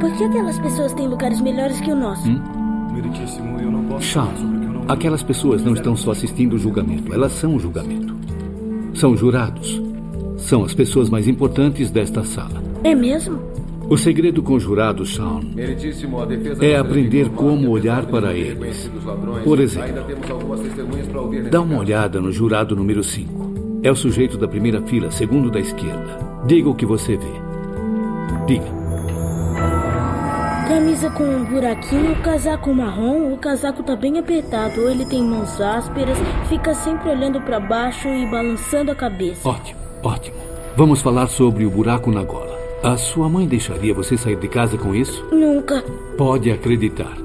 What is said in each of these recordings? Por que aquelas pessoas têm lugares melhores que o nosso? Meritíssimo, eu não posso... Shawn, aquelas pessoas não estão só assistindo o julgamento. Elas são o julgamento. São jurados. São as pessoas mais importantes desta sala. É mesmo? O segredo com os jurados, Shawn, é aprender como olhar para eles. Por exemplo, dá uma olhada no jurado número 5. É o sujeito da primeira fila, segundo da esquerda. Diga o que você vê. Diga. Camisa com um buraquinho, casaco marrom, o casaco tá bem apertado, ou ele tem mãos ásperas, fica sempre olhando para baixo e balançando a cabeça. Ótimo, ótimo. Vamos falar sobre o buraco na gola. A sua mãe deixaria você sair de casa com isso? Nunca. Pode acreditar.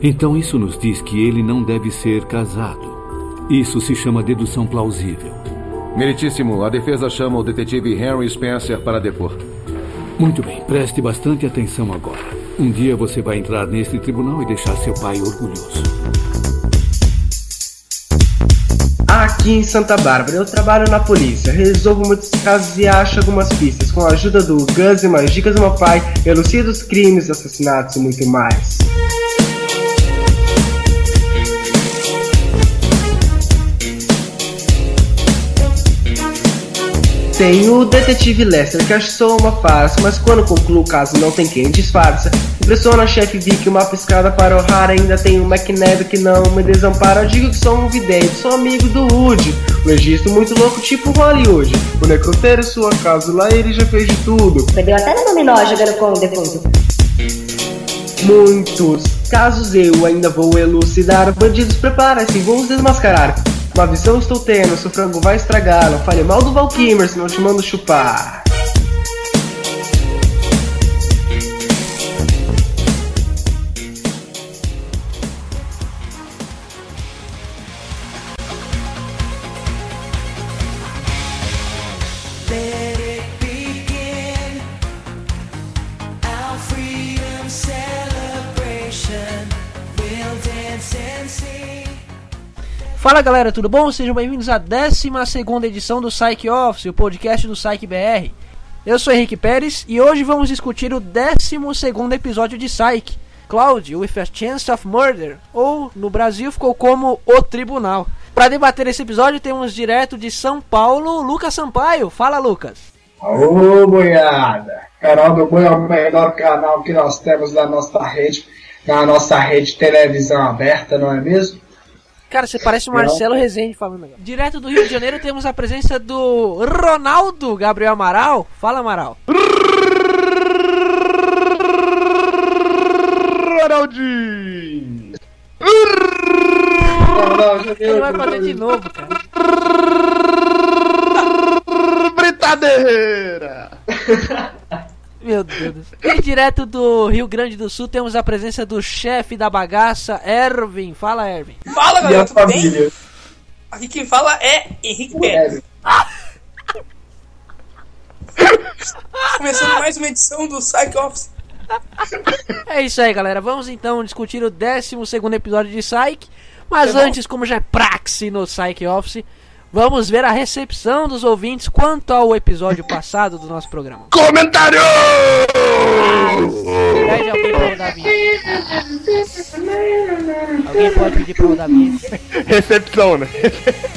Então isso nos diz que ele não deve ser casado. Isso se chama dedução plausível. Meritíssimo, a defesa chama o detetive Henry Spencer para depor. Muito bem, preste bastante atenção agora. Um dia você vai entrar neste tribunal e deixar seu pai orgulhoso. Aqui em Santa Bárbara, eu trabalho na polícia, resolvo muitos casos e acho algumas pistas. Com a ajuda do Gus e mais dicas do meu pai, elucido os crimes, assassinatos e muito mais. Tem o detetive Lester, que achou uma farsa, mas quando conclui o caso não tem quem disfarça. Impressiona a chefe Vicky, uma piscada para honrar. Ainda tem o McNabb que não me desampara. Eu digo que sou um vidente, sou amigo do Woody, um registro muito louco tipo Hollywood. O necroteiro, sua casa, lá ele já fez de tudo. Bebeu até no dominó jogando com o defunto. Muitos casos eu ainda vou elucidar. Bandidos, preparem-se, vamos desmascarar. Uma visão estou tendo, seu frango vai estragar. Não fale mal do Valkymer, senão te mando chupar. Fala galera, tudo bom? Sejam bem-vindos à 12ª edição do Psych Office, o podcast do Psych BR. Eu sou Henrique Pérez e hoje vamos discutir o 12º episódio de Psych, Cloudy with a Chance of Murder, ou no Brasil ficou como O Tribunal. Para debater esse episódio temos direto de São Paulo, Lucas Sampaio. Fala, Lucas. Alô, boiada! Canal do Boi é o melhor canal que nós temos na nossa rede televisão aberta, não é mesmo? Cara, você parece o Marcelo Rezende falando agora. Direto do Rio de Janeiro temos a presença do Ronaldo Gabriel Amaral. Fala, Amaral. Ronaldinho. Ele vai fazer de novo, cara. Britadeira. Meu Deus. E direto do Rio Grande do Sul temos a presença do chefe da bagaça, Erwin. Fala, Erwin. Fala, galera, tudo bem? Aqui quem fala é Henrique Pérez. Começando mais uma edição do Psych Office. É isso aí, galera. Vamos então discutir o 12º episódio de Psych. Mas antes, como já é praxe no Psych Office, vamos ver a recepção dos ouvintes quanto ao episódio passado do nosso programa. Comentário! Alguém pode pedir pra rodar a vinheta? Recepção, né?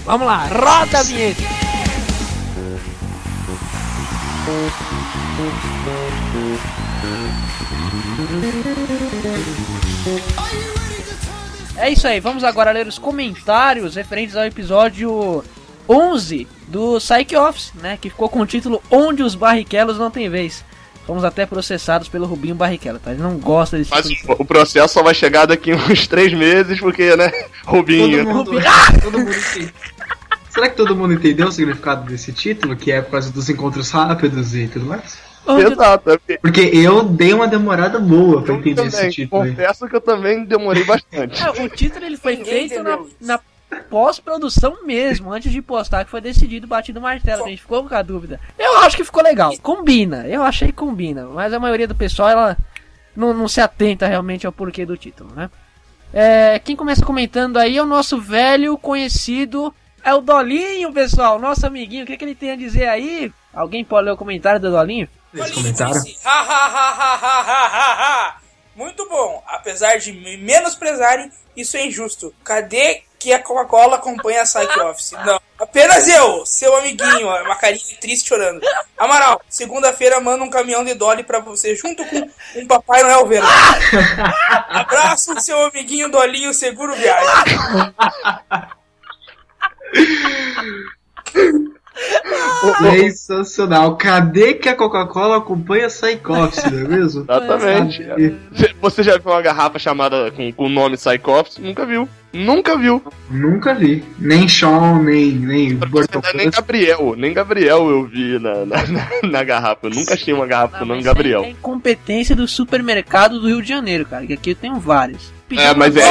Vamos lá, roda a vinheta! É isso aí, vamos agora ler os comentários referentes ao episódio 11 do Psych Office, né, que ficou com o título Onde os Barrichellos Não Têm Vez. Fomos até processados pelo Rubinho Barrichello, tá? Ele não gosta desse tipo. Mas o processo só vai chegar daqui uns 3 meses, porque, né, Rubinho... Todo mundo entendeu. Será que todo mundo entendeu o significado desse título, que é por causa dos encontros rápidos e tudo mais? Exato. Porque eu dei uma demorada boa pra entender esse título. Confesso que eu também demorei bastante. O título ele foi feito na pós-produção mesmo, antes de postar, que foi decidido, batido o martelo. A gente ficou com a dúvida. Eu acho que ficou legal, combina, eu achei que combina, mas a maioria do pessoal ela não se atenta realmente ao porquê do título, né? Quem começa comentando aí é o nosso velho conhecido, é o Dolinho, pessoal, nosso amiguinho. O que ele tem a dizer aí? Alguém pode ler o comentário do Dolinho? Esse comentário? apesar de me menosprezarem, isso é injusto. Cadê que a Coca-Cola acompanha a Psych Office? Não. Apenas eu, seu amiguinho, uma carinha triste chorando. Amaral, segunda-feira manda um caminhão de Dolly pra você, junto com um Papai Noel verde. Abraço, seu amiguinho Dolinho, seguro viagem. Sensacional. Cadê que a Coca-Cola acompanha a Psych Office, não é mesmo? Exatamente. É. Você já viu uma garrafa chamada com o nome Psych Office? Nunca viu. Nunca viu. Nunca vi. Nem Shawn, nem Burton Guster. Nem Gabriel eu vi na garrafa. Eu nunca achei uma garrafa com o nome Gabriel. É incompetência do supermercado do Rio de Janeiro, cara. Que aqui eu tenho vários. Mas é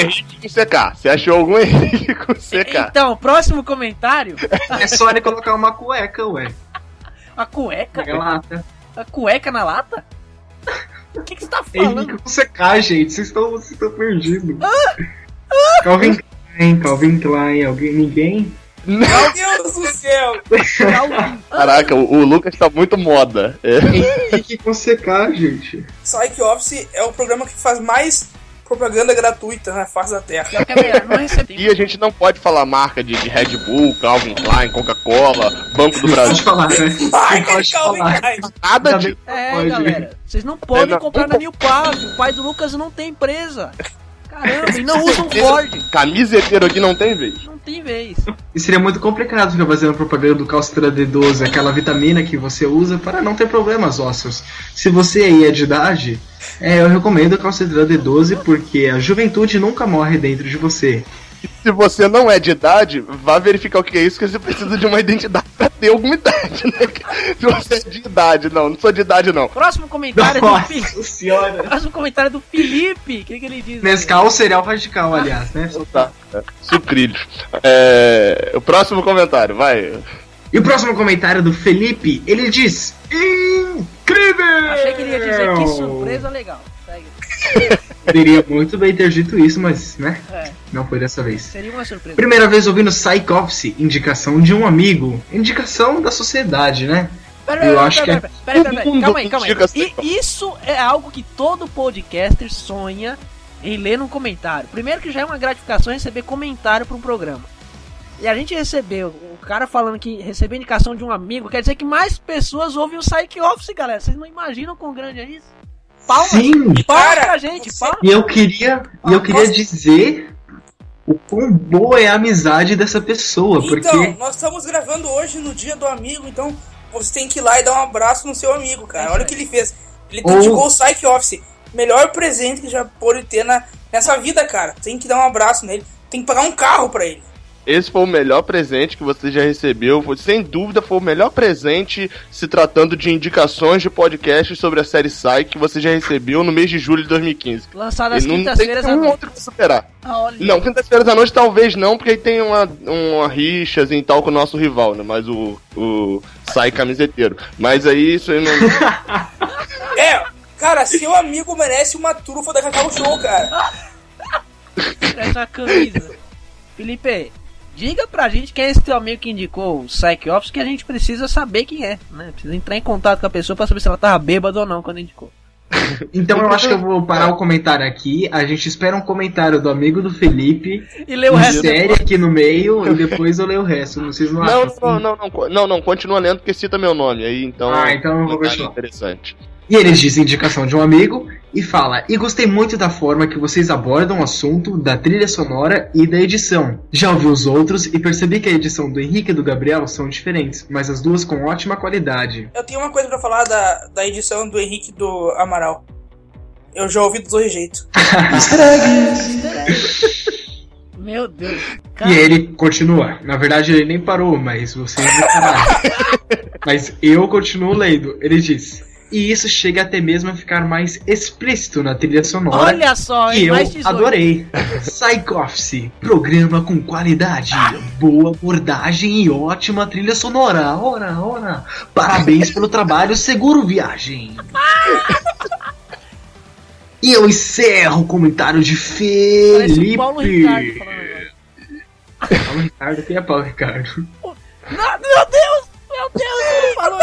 Henrique com CK. Você achou algum Henrique com CK? Então, próximo comentário. É só ele colocar uma cueca, ué. Uma cueca? Na lata. A cueca na lata? O que você tá falando? Henrique com CK, gente. Vocês estão perdidos. Calvin Klein. Ninguém? Meu Deus do céu! Caraca, o Lucas tá muito moda. Henrique com CK, gente. Psych Office é o programa que faz mais propaganda gratuita na face da terra. E a gente não pode falar marca de Red Bull, Calvin Klein, Coca-Cola, Banco do Brasil. Não pode falar. Nada disso. Galera, vocês não podem comprar na New Pav. O pai do Lucas não tem empresa. Caramba, e não usam Ford. Camiseteiro aqui não tem vez. Não tem vez. E seria muito complicado ficar fazendo propaganda do Calcitra D12, aquela vitamina que você usa para não ter problemas ósseos. Se você aí é de idade, eu recomendo a Calcitra D12 porque a juventude nunca morre dentro de você. E se você não é de idade, vá verificar o que é isso, que você precisa de uma identidade pra ter alguma idade, né? Se você é de idade, não sou de idade, não. Próximo comentário do Felipe. O que ele diz? Nescau, cereal radical, aliás, né? Tá. Sucrilhos. O próximo comentário, vai. E o próximo comentário do Felipe, ele diz... Incrível! Achei que ele ia dizer que surpresa legal. Poderia muito bem ter dito isso, mas, né? Não foi dessa vez. Seria uma surpresa. Primeira vez ouvindo Psych Office, indicação de um amigo. Indicação da sociedade, né? Pera, calma aí. Isso é algo que todo podcaster sonha em ler num comentário. Primeiro que já é uma gratificação receber comentário para um programa. E a gente recebeu, o cara falando que recebeu indicação de um amigo, quer dizer que mais pessoas ouvem o Psych Office, galera. Vocês não imaginam quão grande é isso? Palmas. Sim, para gente, palmas. Eu queria dizer o quão boa é a amizade dessa pessoa, então, porque... nós estamos gravando hoje no dia do amigo, então você tem que ir lá e dar um abraço no seu amigo, cara. Olha o que ele fez. Ele dedicou o Psych Office. Melhor presente que já pôde ter nessa vida, cara. Tem que dar um abraço nele, tem que pagar um carro pra ele. Esse foi o melhor presente que você já recebeu. Sem dúvida, foi o melhor presente se tratando de indicações de podcasts sobre a série Psych que você já recebeu no mês de julho de 2015. Lançado às quintas-feiras à noite. Não tem outro que superar. Não, quintas-feiras à noite talvez não, porque aí tem uma rixa assim, tal com o nosso rival, né? Mas o Psych camiseteiro. Mas aí isso aí não... cara, seu amigo merece uma trufa da Cacau Show, cara. Essa camisa. Felipe... diga pra gente quem é esse teu amigo que indicou o Psych Office, que a gente precisa saber quem é, né? Precisa entrar em contato com a pessoa pra saber se ela tava bêbada ou não quando indicou. Então eu acho que eu vou parar o comentário aqui. A gente espera um comentário do amigo do Felipe e lê o resto. Série aqui no meio e depois eu leio o resto. Vocês não acham assim? Não, continua lendo porque cita meu nome aí, então. Então eu vou continuar. Interessante. E eles dizem indicação de um amigo e fala: e gostei muito da forma que vocês abordam o assunto da trilha sonora e da edição. Já ouvi os outros e percebi que a edição do Henrique e do Gabriel são diferentes, mas as duas com ótima qualidade. Eu tenho uma coisa pra falar da edição do Henrique e do Amaral. Eu já ouvi dos dois jeitos. Meu Deus. Cara. E ele continua. Na verdade ele nem parou, mas vocês me pararam. Mas eu continuo lendo. Ele diz... e isso chega até mesmo a ficar mais explícito na trilha sonora. Olha só, hein? Eu adorei. Psych Office, programa com qualidade, boa abordagem e ótima trilha sonora. Ora. Parabéns pelo trabalho, seguro viagem. E eu encerro o comentário de Felipe. Paulo Ricardo, quem é Paulo Ricardo? Meu Deus, falou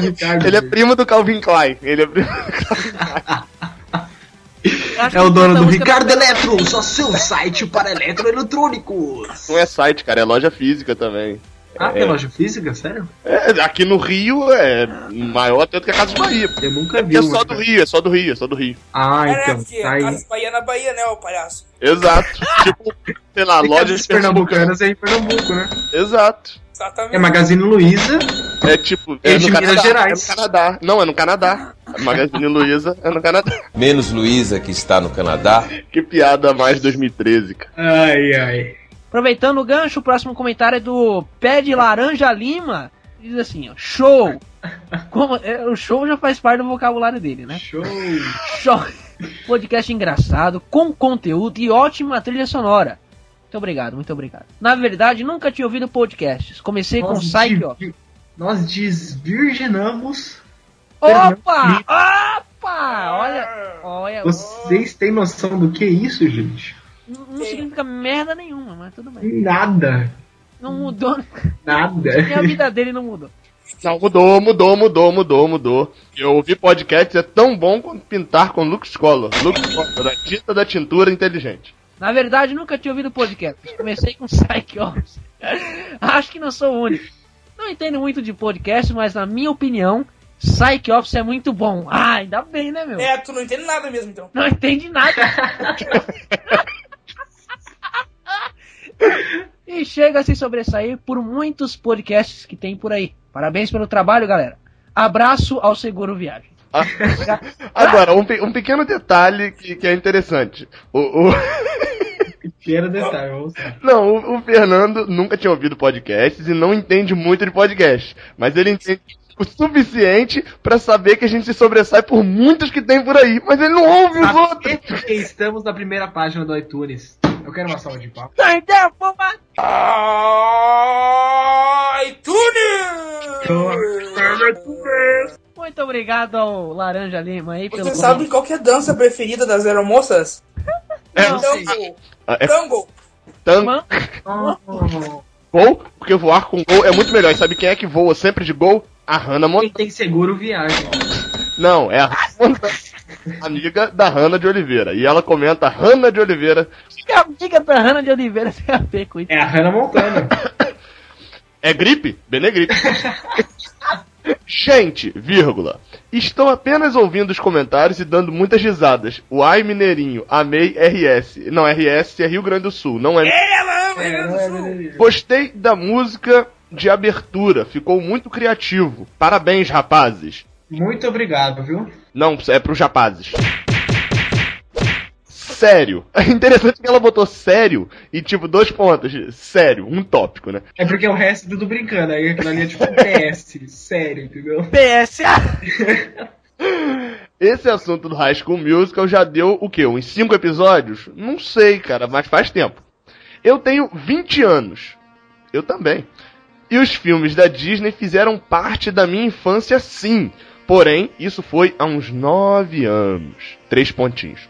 isso. Ele é primo do Calvin Klein. É o dono do Ricardo Eletro, só seu site para eletroeletrônicos. Não é site, cara, é loja física também. Ah, tem loja física? Sério? É, aqui no Rio é maior tanto que a Casa de Bahia. Eu nunca vi. É só do Rio, é só do Rio. Ah, então. Porque a Casa de Bahia é na Bahia, né, ô palhaço? Exato. Tipo, sei lá, loja de pernambucanas é em Pernambuco, né? Exato. Exatamente. É Magazine Luiza. É tipo, é no Canadá. Gerais. É no Canadá. Não, é no Canadá. A Magazine Luiza é no Canadá. Menos Luiza que está no Canadá. Que piada mais 2013, cara. Ai, ai. Aproveitando o gancho, o próximo comentário é do Pé de Laranja Lima. Diz assim, ó, show. Como, o show já faz parte do vocabulário dele, né? Show. Show. Podcast engraçado, com conteúdo e ótima trilha sonora. Muito obrigado, muito obrigado. Na verdade, nunca tinha ouvido podcasts. Comecei nós com o Psych Office. Nós desvirginamos. Opa! Opa! Olha. Vocês têm noção do que é isso, gente? Não significa merda nenhuma, mas tudo bem. Nada. Não mudou. Nada. Nem a vida dele não mudou. Não, mudou. Eu ouvi podcast, é tão bom quanto pintar com Lux Color. Lux Color, a tinta da tintura inteligente. Na verdade, nunca tinha ouvido podcast. Comecei com Psych Office. Acho que não sou o único. Não entendo muito de podcast, mas na minha opinião, Psych Office é muito bom. Ah, ainda bem, né, meu? É, tu não entende nada mesmo, então. Não entende nada. E chega a se sobressair por muitos podcasts que tem por aí. Parabéns pelo trabalho, galera. Abraço ao Seguro Viagem. Ah. Agora, um pequeno detalhe que é interessante. Pequeno detalhe, vamos lá. Não, o Fernando nunca tinha ouvido podcasts e não entende muito de podcasts. Mas ele entende o suficiente pra saber que a gente se sobressai por muitos que tem por aí. Mas ele não ouve os outros. Estamos na primeira página do iTunes. Eu quero uma salva de palmas. iTunes! Muito obrigado ao Laranja Lima aí pelo... Você sabe qual que é a dança preferida das aeromoças? É tango. Tango. Gol? Porque voar com gol é muito melhor. E sabe quem é que voa sempre de gol? A Hannah Montana. Quem tem seguro viagem. Não, é a Hannah Montana. Amiga da Hannah de Oliveira. E ela comenta Hannah de Oliveira. Que amiga da Hannah de Oliveira tem a ver com isso? É a Hannah Montana. É gripe? Benegripe. Gente, vírgula. Estou apenas ouvindo os comentários e dando muitas risadas. Uai, mineirinho. Amei RS. Não, RS é Rio Grande do Sul. Não é... Ela ama Rio Grande do Sul. Gostei da música de abertura. Ficou muito criativo. Parabéns, rapazes. Muito obrigado, viu? Não, é pros rapazes. Sério. É interessante que ela botou sério e, tipo, 2 pontos. Sério, um tópico, né? É porque o resto é tudo brincando. Aí aquilo ali é tipo PS. Sério, entendeu? PSA! Esse assunto do High School Musical já deu o quê? Uns 5 episódios? Não sei, cara, mas faz tempo. Eu tenho 20 anos. Eu também. E os filmes da Disney fizeram parte da minha infância, sim. Porém, isso foi há uns 9 anos. 3 pontinhos.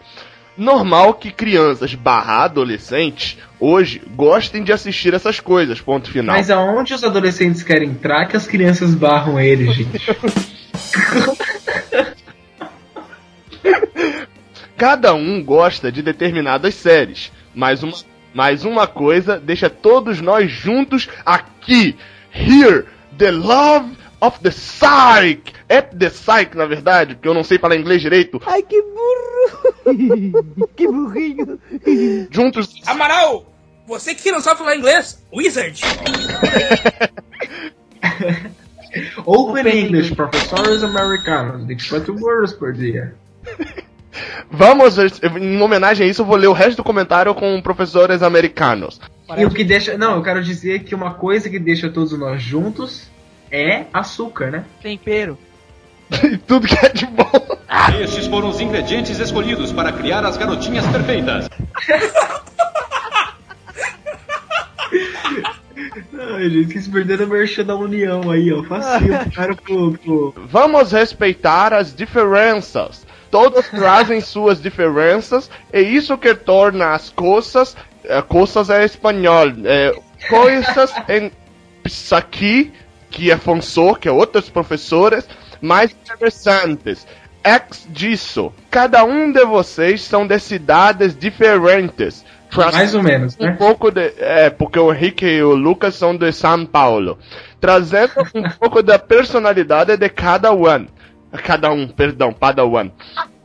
Normal que crianças / adolescentes hoje gostem de assistir essas coisas, ponto final. Mas aonde os adolescentes querem entrar que as crianças barram eles, gente? Cada um gosta de determinadas séries, mas uma coisa deixa todos nós juntos aqui. Here, the love of the Psych. É the Psych, na verdade, porque eu não sei falar inglês direito. Ai, que burro. Que burrinho. Juntos... Amaral, você que não sabe falar inglês, wizard. Open English, professores americanos, de 4 horas por dia. Vamos, em homenagem a isso, eu vou ler o resto do comentário com professores americanos. E o que deixa... Não, eu quero dizer que uma coisa que deixa todos nós juntos é açúcar, né? Tempero. E tudo que é de bom. Estes foram os ingredientes escolhidos para criar as garotinhas perfeitas. Ai, gente, que se perder a merchan da União aí, ó. Facinho, cara, pô. Vamos respeitar as diferenças. Todos trazem suas diferenças, e isso que torna as coisas... Coisas é espanhol. Coisas em psaqui, que é Afonso, que é outros professores, mais interessantes. ex disso. Cada um de vocês são de cidades diferentes. Mais ou menos, né? Um pouco de, porque o Henrique e o Lucas são de São Paulo. Trazendo um pouco da personalidade de cada um. Cada um.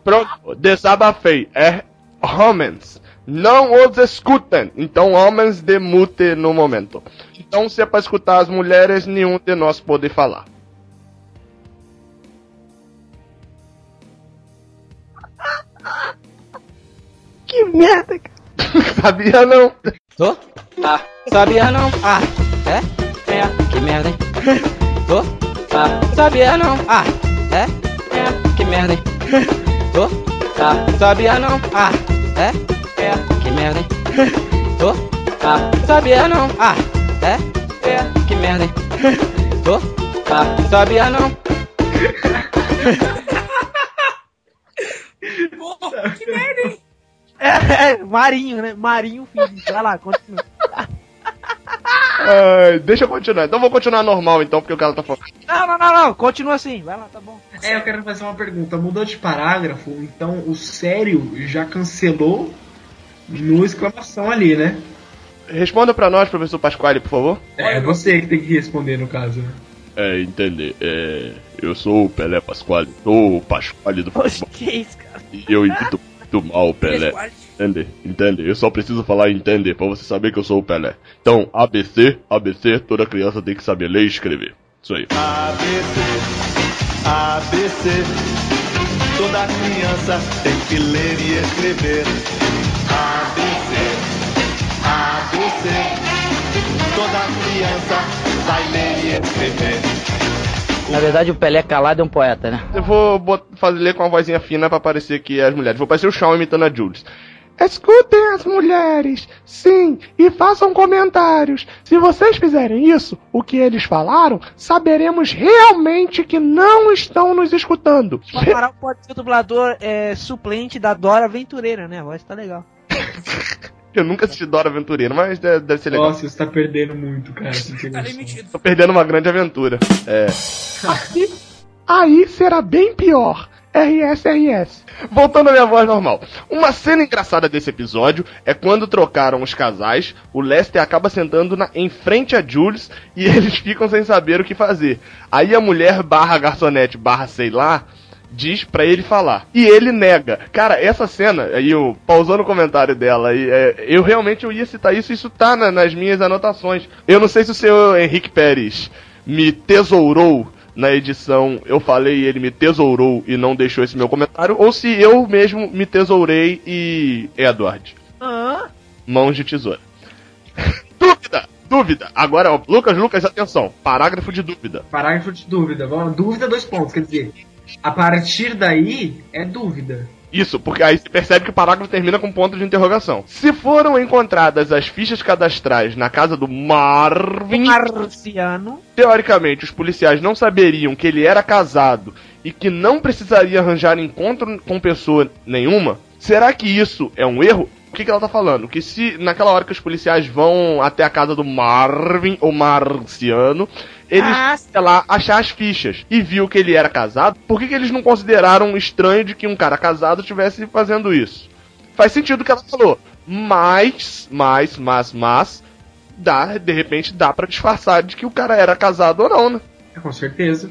Pronto, desabafei. É homens. Não os escutem. Então, homens, demute no momento. Então, se é para escutar as mulheres, nenhum de nós pode falar. Que merda, cara. Sabia não? Tô? Tá. Sabia não? Ah, é? É. Que merda, hein? Tô? Tá. Sabia não? Ah, é? É. Que merda, hein? Tô? Tá. Sabia não? Ah, é? É. Que merda, hein? Tô? Tá. Sabia não? Ah, é? É. Que merda, hein? Tô? Tá. Sabia não? Porra, que merda, hein? Marinho, né? Marinho, filho. Vai lá, continua. Deixa eu continuar. Então vou continuar normal, então, porque o cara tá falando. Não. Continua assim. Vai lá, tá bom. Eu quero fazer uma pergunta. Mudou de parágrafo, então o sério já cancelou no exclamação ali, né? Responda pra nós, professor Pasquale, por favor. É você que tem que responder, no caso, né? Entender. Eu sou o Pelé Pasquale. Sou o Pasquale do futebol. Que isso, cara? E eu entendo muito mal o Pelé. Entende? Eu só preciso falar entender pra você saber que eu sou o Pelé. Então, ABC, toda criança tem que saber ler e escrever. Isso aí. ABC, toda criança tem que ler e escrever. ABC, toda criança vai ler e escrever. Na verdade, o Pelé calado é um poeta, né? Eu vou ler com uma vozinha fina pra parecer que as mulheres. Vou parecer o Shawn imitando a Jules. Escutem as mulheres, sim, e façam comentários. Se vocês fizerem isso, o que eles falaram, saberemos realmente que não estão nos escutando. O Amaral pode ser o dublador suplente da Dora Aventureira, né? A voz tá legal. Eu nunca assisti Dora Aventureira, mas deve ser legal. Nossa, você tá perdendo muito, cara. Tô perdendo uma grande aventura. Aí será bem pior. RS. Voltando à minha voz normal. Uma cena engraçada desse episódio é quando trocaram os casais, o Lester acaba sentando em frente a Jules e eles ficam sem saber o que fazer. Aí a mulher garçonete sei lá diz pra ele falar. E ele nega. Cara, essa cena, aí eu pausando o comentário dela, eu realmente ia citar isso, isso tá nas minhas anotações. Eu não sei se o senhor Henrique Pérez me tesourou na edição, eu falei e ele me tesourou e não deixou esse meu comentário, ou se eu mesmo me tesourei e... Edward. Mãos de tesoura. Dúvida. Agora, ó, Lucas, atenção. Parágrafo de dúvida. Vamos, dúvida, 2 pontos, quer dizer... A partir daí, é dúvida. Isso, porque aí se percebe que o parágrafo termina com ponto de interrogação. Se foram encontradas as fichas cadastrais na casa do Marciano, teoricamente, os policiais não saberiam que ele era casado e que não precisaria arranjar encontro com pessoa nenhuma. Será que isso é um erro? O que ela tá falando? Que se naquela hora que os policiais vão até a casa do Marciano, eles, sei lá, achar as fichas e viu que ele era casado, por que eles não consideraram estranho de que um cara casado estivesse fazendo isso? Faz sentido o que ela falou. Mas, de repente dá pra disfarçar de que o cara era casado ou não, né? Com certeza.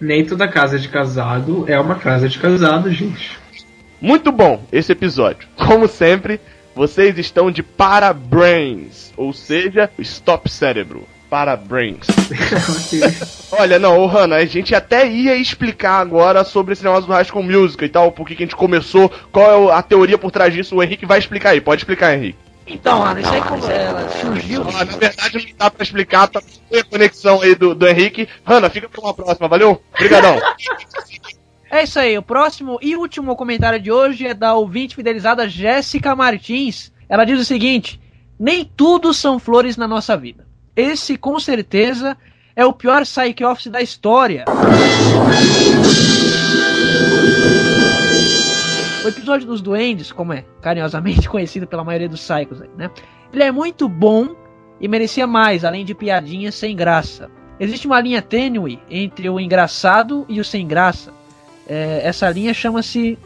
Nem toda casa de casado é uma casa de casado, gente. Muito bom esse episódio. Como sempre, vocês estão de parabéns. Ou seja, stop cérebro. Parabéns. Olha, não, Hannah, a gente até ia explicar agora sobre esse negócio do High School Musical e tal, por que a gente começou, qual é a teoria por trás disso, o Henrique vai explicar aí. Pode explicar, Henrique. Então, Hannah, isso aí como ela surgiu. Na verdade, não dá pra explicar, tá a conexão aí do Henrique. Hannah, fica pra uma próxima, valeu? Obrigadão. É isso aí, o próximo e último comentário de hoje é da ouvinte fidelizada Jéssica Martins. Ela diz o seguinte: nem tudo são flores na nossa vida. Esse, com certeza, é o pior Psych Office da história. O episódio dos duendes, como é carinhosamente conhecido pela maioria dos psychos, né? Ele é muito bom e merecia mais, além de piadinhas sem graça. Existe uma linha tênue entre o engraçado e o sem graça. essa linha chama-se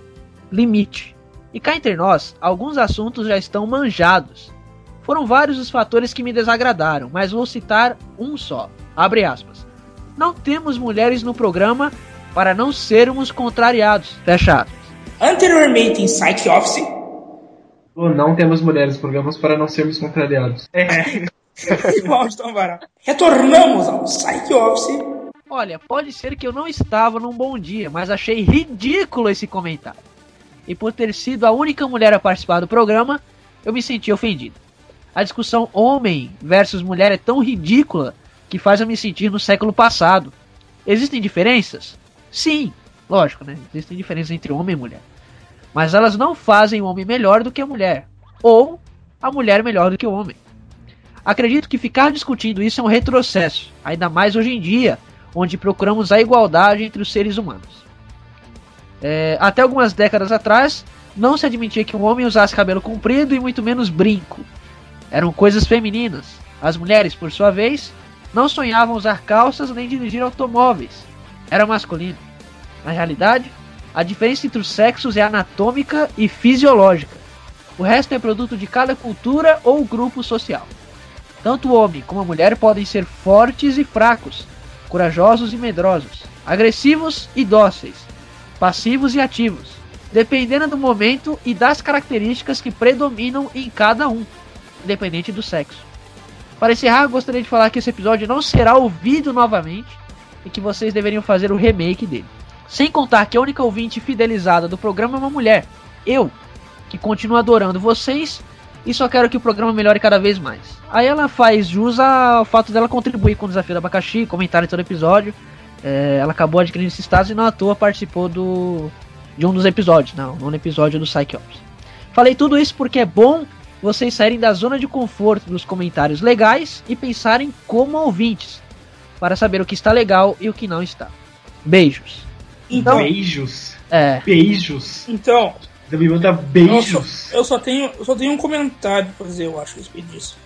limite. E cá entre nós, alguns assuntos já estão manjados. Foram vários os fatores que me desagradaram, mas vou citar um só. Abre aspas. Não temos mulheres no programa para não sermos contrariados. Fecha aspas. Anteriormente em Psych Office. Não temos mulheres no programa para não sermos contrariados. Retornamos ao Psych Office. Olha, pode ser que eu não estava num bom dia, mas achei ridículo esse comentário. E por ter sido a única mulher a participar do programa, eu me senti ofendido. A discussão homem versus mulher é tão ridícula que faz eu me sentir no século passado. Existem diferenças? Sim, lógico, né? Existem diferenças entre homem e mulher. Mas elas não fazem o homem melhor do que a mulher, ou a mulher melhor do que o homem. Acredito que ficar discutindo isso é um retrocesso, ainda mais hoje em dia, onde procuramos a igualdade entre os seres humanos. Até algumas décadas atrás, não se admitia que um homem usasse cabelo comprido e muito menos brinco. Eram coisas femininas. As mulheres, por sua vez, não sonhavam usar calças nem dirigir automóveis. Era masculino. Na realidade, a diferença entre os sexos é anatômica e fisiológica. O resto é produto de cada cultura ou grupo social. Tanto o homem como a mulher podem ser fortes e fracos, corajosos e medrosos, agressivos e dóceis, passivos e ativos, dependendo do momento e das características que predominam em cada um, independente do sexo. Para encerrar, gostaria de falar que esse episódio não será ouvido novamente e que vocês deveriam fazer o remake dele. Sem contar que a única ouvinte fidelizada do programa é uma mulher, eu, que continuo adorando vocês e só quero que o programa melhore cada vez mais. Aí ela faz jus ao fato dela contribuir com o desafio do abacaxi, comentário em todo episódio. Ela acabou adquirindo esse status e não à toa participou de um dos episódios, no episódio do Psych Ops. Falei tudo isso porque é bom vocês saírem da zona de conforto dos comentários legais e pensarem como ouvintes, para saber o que está legal e o que não está. Beijos. Então, beijos? Beijos? Então... Me manda beijos. Eu só tenho um comentário pra fazer, eu acho, a respeito disso.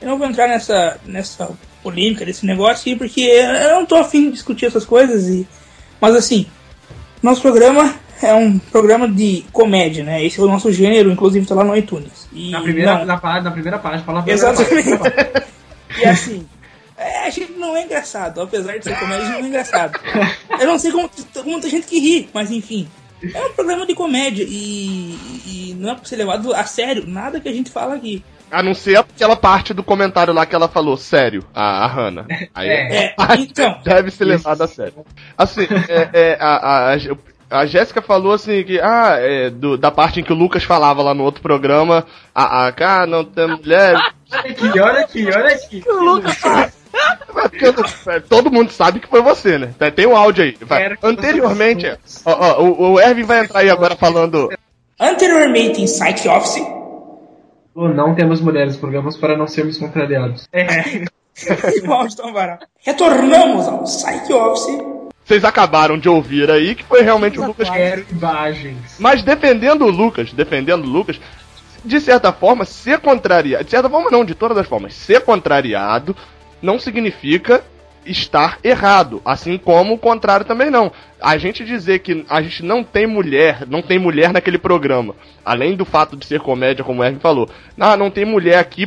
Eu não vou entrar nessa polêmica desse negócio aí, porque eu não tô afim de discutir essas coisas. Mas assim, nosso programa é um programa de comédia, né? Esse é o nosso gênero, inclusive tá lá no iTunes. E na primeira página, fala a primeira. Exatamente. Página. E assim, a gente não é engraçado, apesar de ser comédia, a gente não é engraçado. Eu não sei como muita gente que ri, mas enfim. É um programa de comédia e não é pra ser levado a sério nada que a gente fala aqui. A não ser aquela parte do comentário lá que ela falou, sério, a Hannah. Aí então. Deve ser levado a sério. Assim, a Jéssica falou assim que, da parte em que o Lucas falava lá no outro programa, não tem mulher. Olha aqui. Que o Lucas fala. Todo mundo sabe que foi você, né? Tem um áudio aí. Vai. Anteriormente, o Erwin vai entrar aí agora falando. Anteriormente em Psych Office. Não temos mulheres no programa para não sermos contrariados. Retornamos ao Psych Office. Vocês acabaram de ouvir aí que foi realmente o Lucas. Mas defendendo o Lucas. De certa forma, ser contrariado. De certa forma não, de todas as formas. Ser contrariado não significa estar errado, assim como o contrário também não. A gente dizer que a gente não tem mulher naquele programa, além do fato de ser comédia, como o Erwin falou, não tem mulher aqui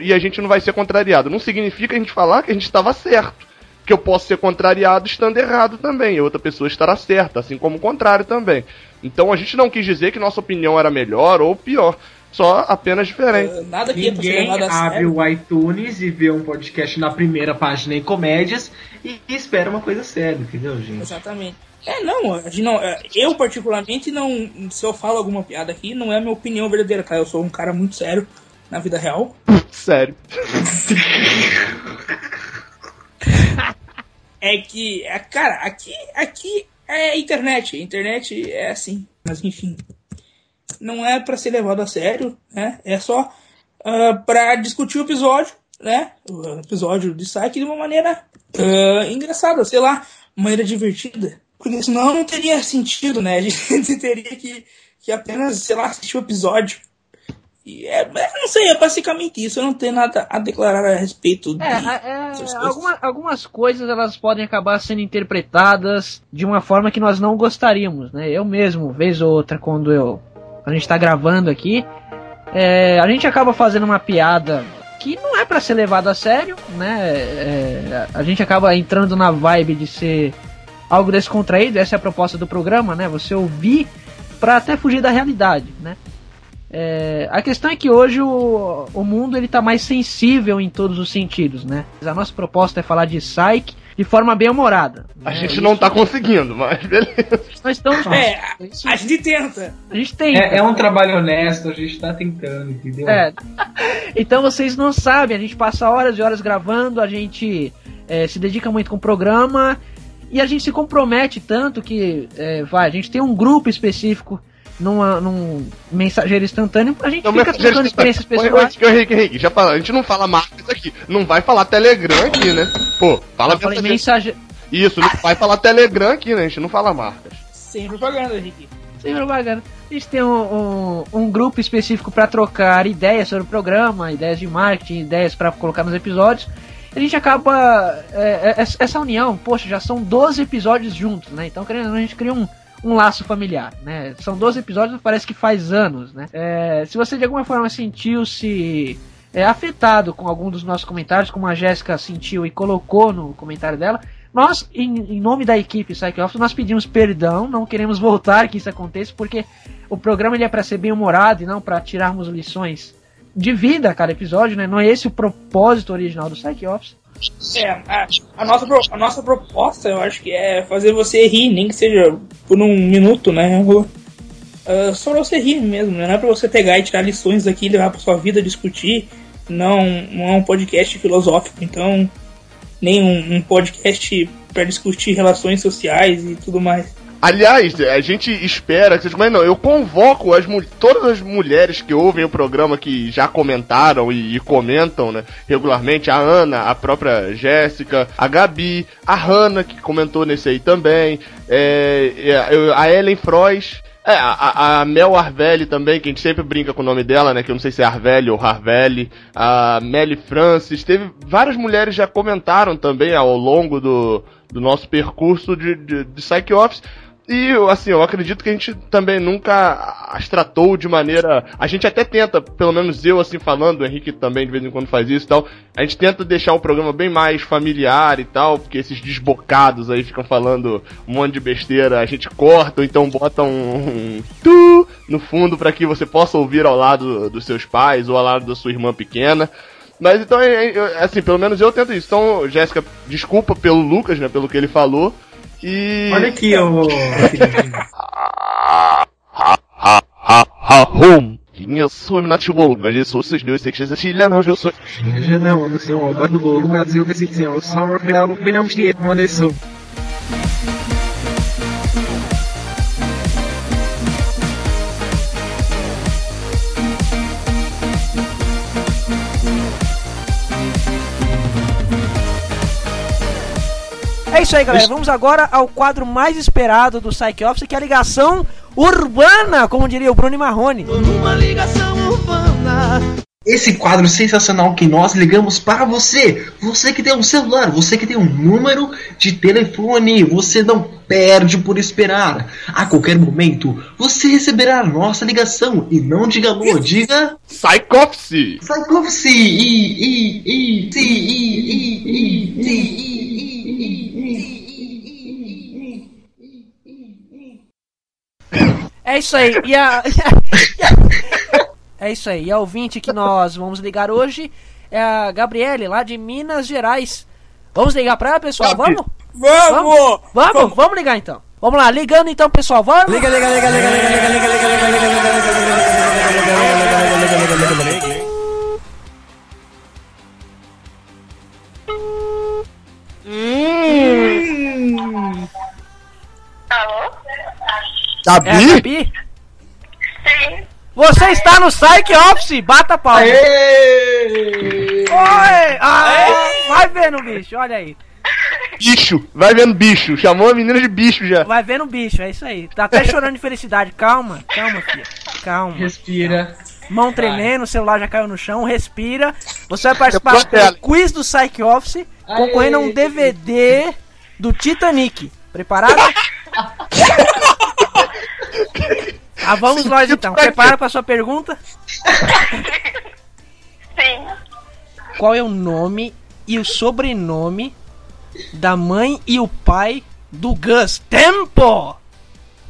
e a gente não vai ser contrariado, não significa a gente falar que a gente estava certo, que eu posso ser contrariado estando errado também, e outra pessoa estará certa, assim como o contrário também. Então a gente não quis dizer que nossa opinião era melhor ou pior, só apenas diferente. Ninguém abre o iTunes e vê um podcast na primeira página em comédias e espera uma coisa séria, entendeu, gente? Exatamente. Eu particularmente não... Se eu falo alguma piada aqui, não é a minha opinião verdadeira, tá? Eu sou um cara muito sério na vida real. Sério. É que, cara, aqui é internet. Internet é assim, mas enfim... Não é pra ser levado a sério, né? É só pra discutir o episódio, né? O episódio de site de uma maneira engraçada, sei lá, maneira divertida. Porque senão não teria sentido, né? A gente teria que apenas, sei lá, assistir o episódio E não sei, é basicamente isso. Eu não tenho nada a declarar a respeito de coisas. Algumas coisas elas podem acabar sendo interpretadas de uma forma que nós não gostaríamos, né? Eu mesmo, vez ou outra, quando a gente tá gravando aqui, a gente acaba fazendo uma piada que não é pra ser levada a sério, né? A gente acaba entrando na vibe de ser algo descontraído. Essa é a proposta do programa, né? Você ouvir pra até fugir da realidade, né? A questão é que hoje o mundo ele está mais sensível em todos os sentidos, né? A nossa proposta é falar de psych de forma bem humorada. A gente não está conseguindo, mas beleza. Nós estamos. A gente tenta. A gente tenta. É um trabalho honesto, a gente está tentando, entendeu? Então vocês não sabem, a gente passa horas e horas gravando, a gente se dedica muito com o programa e a gente se compromete tanto que a gente tem um grupo específico. Num mensageiro instantâneo, a gente não, fica trocando experiências pessoais. Henrique, já fala, a gente não fala marcas aqui, não vai falar Telegram aqui, né? Pô, fala mensageiro. Isso, não vai falar Telegram aqui, né? A gente não fala marcas. Sem propaganda, Henrique. Sem propaganda. A gente tem um grupo específico para trocar ideias sobre o programa, ideias de marketing, ideias para colocar nos episódios. A gente acaba. Essa união, poxa, já são 12 episódios juntos, né? Então, a gente cria um laço familiar, né? São 12 episódios, parece que faz anos, né? Se você de alguma forma sentiu-se afetado com algum dos nossos comentários, como a Jéssica sentiu e colocou no comentário dela, nós, em nome da equipe Psych Office, nós pedimos perdão, não queremos voltar que isso aconteça, porque o programa ele é para ser bem humorado e não para tirarmos lições de vida a cada episódio, né? Não é esse o propósito original do Psych Office. A nossa proposta, eu acho que é fazer você rir, nem que seja por um minuto, né? Só pra você rir mesmo, né? Não é pra você pegar e tirar lições daqui e levar pra sua vida, discutir. Não é um podcast filosófico, então, nem um podcast pra discutir relações sociais e tudo mais. Aliás, a gente espera que vocês... Mas não, eu convoco todas as mulheres que ouvem o programa, que já comentaram e comentam, né, regularmente. A Ana, a própria Jéssica, a Gabi, a Hannah, que comentou nesse aí também, a Ellen Frois, a Mel Arvelli também, que a gente sempre brinca com o nome dela, né, que eu não sei se é Arvelli ou Harvelli, a Melly Francis. Teve várias mulheres já comentaram também ao longo do nosso percurso de Psych Office. E, assim, eu acredito que a gente também nunca as tratou de maneira... A gente até tenta, pelo menos eu, assim, falando, o Henrique também de vez em quando faz isso e tal, a gente tenta deixar o programa bem mais familiar e tal, porque esses desbocados aí ficam falando um monte de besteira, a gente corta ou então bota um tu no fundo para que você possa ouvir ao lado dos seus pais ou ao lado da sua irmã pequena. Mas, então, assim, pelo menos eu tento isso. Então, Jéssica, desculpa pelo Lucas, né, pelo que ele falou. E... Olha aqui, eu vou... É isso aí, galera. Vamos agora ao quadro mais esperado do Psych Office, que é a ligação urbana, como diria o Bruno Marrone. Numa ligação urbana. Esse quadro sensacional que nós ligamos para você. Você que tem um celular, você que tem um número de telefone. Você não perde por esperar. A qualquer momento, você receberá a nossa ligação. E não diga alô, diga... Psych Office. Psych Office. É isso aí, é isso aí, e a ouvinte que nós vamos ligar hoje é a Gabriele, lá de Minas Gerais. Vamos ligar pra ela, pessoal, vamos? Vamos ligar então. Vamos lá, ligando então, pessoal, vamos? Liga. Alô? Gabi? Gabi? Sim. Você está no Psych Office, bata a palma. Aê! Oi! Aê! Vai vendo, bicho, olha aí. bicho. Vai vendo bicho. Chamou a menina de bicho já. Vai vendo bicho, é isso aí. Tá até chorando de felicidade. Calma, calma, filha. Calma. Respira. Calma. Mão tremendo, o celular já caiu no chão, respira. Você vai participar do quiz do Psych Office, concorrendo a um DVD do Titanic. Preparado? Ah, vamos nós então. Prepara pra sua pergunta? Sim. Qual é o nome e o sobrenome da mãe e o pai do Gus? Tempo!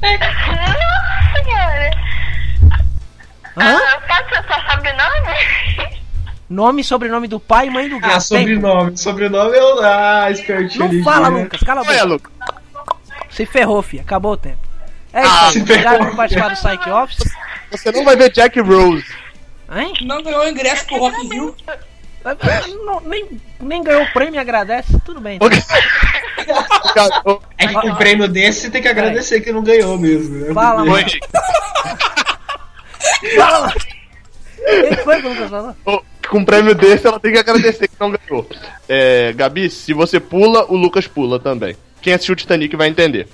Nossa senhora! Hã? Ah, pode ser só sobrenome? Nome e sobrenome do pai e mãe do gato. Ah, sobrenome. Sobrenome é o... Ah, espertinho. Não fala, Lucas. Cala a boca. É, Lucas. Se ferrou, filho. Acabou o tempo. É isso aí. Obrigado por participar do Psych Office. Você não vai ver Jack Rose. Hein? Não ganhou ingresso pro Rock in Rio. Nem ganhou o prêmio e agradece. Tudo bem. Então. É que com um prêmio desse, você tem que agradecer que não ganhou mesmo. Né? Fala, mano. Fala! Ele foi que o Lucas falou? Com um prêmio desse, ela tem que agradecer que não ganhou. É, Gabi, se você pula, o Lucas pula também. Quem assistiu o Titanic vai entender.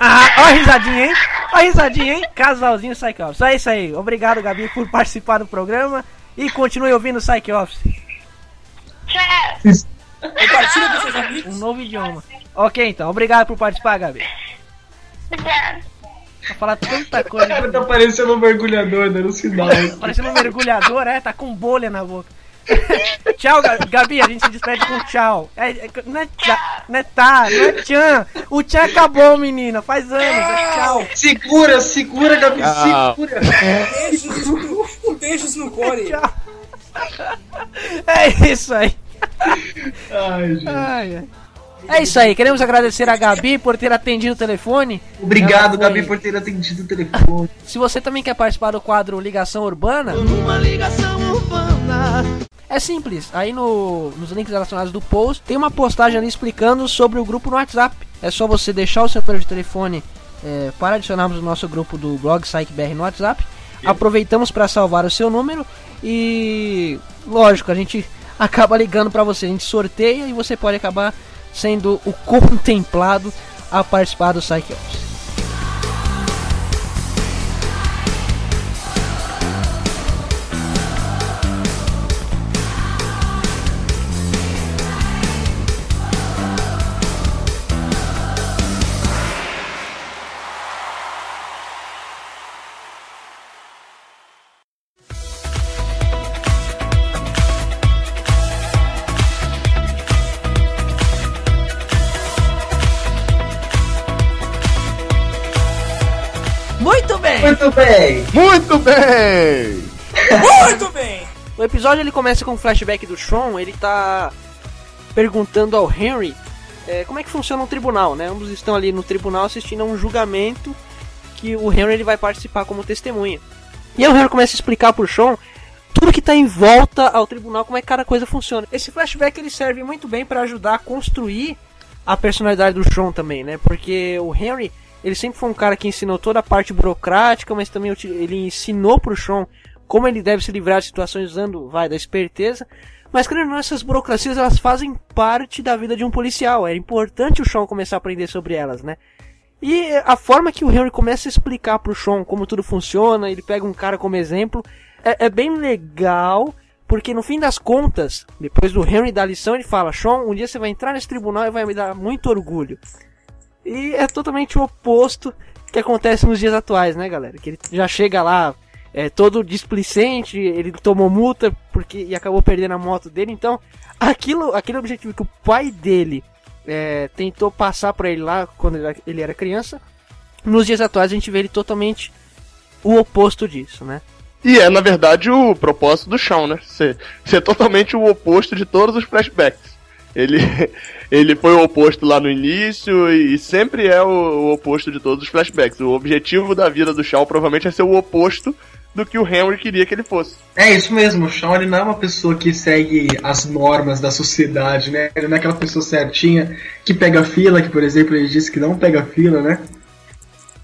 Ah, ó a risadinha, hein? Ó a risadinha, hein? Casalzinho Psych Office. É isso aí. Obrigado, Gabi, por participar do programa. E continue ouvindo o Psych Office. Compartilha com seus amigos. Um novo idioma. Ok, então. Obrigado por participar, Gabi. Obrigado. Pra falar tanta coisa. O cara tá parecendo um mergulhador, dando sinal. Parecendo um mergulhador, é? Tá com bolha na boca. Tchau, Gabi, a gente se despede com tchau. Não é tchan. O tchan acabou, menina. Faz anos. É tchau. Segura, Gabi, segura. Beijos no core. É isso aí. Ai, gente. Ai. É isso aí, queremos agradecer a Gabi por ter atendido o telefone. Obrigado, Gabi, por ter atendido o telefone. Se você também quer participar do quadro Ligação Urbana, é simples, aí nos links relacionados do post, tem uma postagem ali explicando sobre o grupo no WhatsApp. É só você deixar o seu número de telefone para adicionarmos o nosso grupo do blog PsychBR no WhatsApp. Aproveitamos para salvar o seu número e, lógico, a gente acaba ligando para você, a gente sorteia e você pode acabar sendo o contemplado a participar do Psych Office. Muito bem! O episódio ele começa com um flashback do Shawn, ele tá perguntando ao Henry como é que funciona um tribunal, né? Ambos estão ali no tribunal assistindo a um julgamento que o Henry ele vai participar como testemunha. E aí o Henry começa a explicar pro Shawn tudo que tá em volta ao tribunal, como é que cada coisa funciona. Esse flashback ele serve muito bem pra ajudar a construir a personalidade do Shawn também, né? Porque o Henry... ele sempre foi um cara que ensinou toda a parte burocrática, mas também ele ensinou pro Shawn como ele deve se livrar de situações usando, da esperteza. Mas, querendo ou não, essas burocracias, elas fazem parte da vida de um policial. É importante o Shawn começar a aprender sobre elas, né? E a forma que o Henry começa a explicar pro Shawn como tudo funciona, ele pega um cara como exemplo, é bem legal, porque no fim das contas, depois do Henry dar a lição, ele fala, Shawn, um dia você vai entrar nesse tribunal e vai me dar muito orgulho. E é totalmente o oposto que acontece nos dias atuais, né, galera? Que ele já chega lá todo displicente, ele tomou multa e acabou perdendo a moto dele. Então, aquele objetivo que o pai dele tentou passar pra ele lá quando ele era criança, nos dias atuais a gente vê ele totalmente o oposto disso, né? E é, na verdade, o propósito do Shawn, né? Ser totalmente o oposto de todos os flashbacks. Ele foi o oposto lá no início e sempre é o oposto de todos os flashbacks. O objetivo da vida do Shawn provavelmente é ser o oposto do que o Henry queria que ele fosse. É isso mesmo, o Shawn ele não é uma pessoa que segue as normas da sociedade, né? Ele não é aquela pessoa certinha que pega fila, que por exemplo ele disse que não pega fila, né?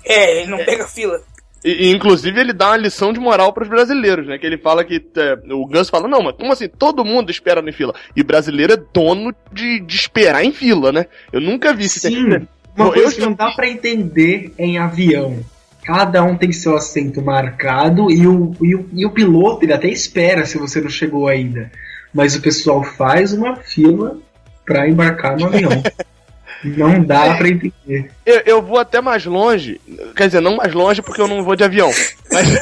É, ele não pega fila. E inclusive ele dá uma lição de moral pros brasileiros, né? Que ele fala que... o Gus fala, não, mas como assim? Todo mundo espera em fila. E brasileiro é dono de esperar em fila, né? Eu nunca vi isso. Sim, né? Uma coisa que não dá pra entender em avião. Cada um tem seu assento marcado e o piloto, ele até espera se você não chegou ainda. Mas o pessoal faz uma fila pra embarcar no avião. Não dá pra entender. Eu vou até mais longe. Quer dizer, não mais longe porque eu não vou de avião. Mas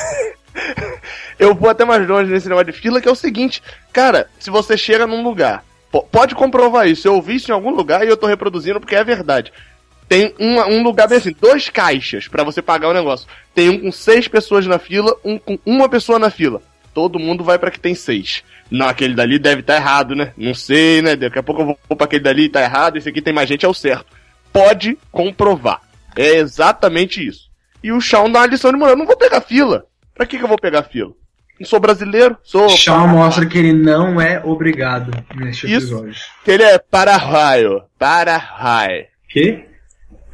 eu vou até mais longe nesse negócio de fila, que é o seguinte. Cara, se você chega num lugar, pode comprovar isso. Eu ouvi isso em algum lugar e eu tô reproduzindo porque é verdade. Tem um lugar bem assim, 2 caixas pra você pagar o negócio. Tem um com 6 pessoas na fila, um com 1 pessoa na fila. Todo mundo vai pra que tem 6. Não, aquele dali deve estar errado, né? Não sei, né? Daqui a pouco eu vou pra aquele dali e tá errado. Esse aqui tem mais gente, é o certo. Pode comprovar. É exatamente isso. E o Shawn dá uma lição de moral. Eu não vou pegar fila. Pra que eu vou pegar fila? Não sou brasileiro, sou... Shawn mostra que ele não é obrigado neste episódio. Isso, que ele é paraguaio. Paraguai. Que?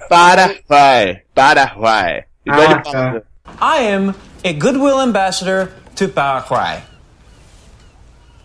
Paraguai. Paraguai. Tá. I am a goodwill ambassador to Paraguay.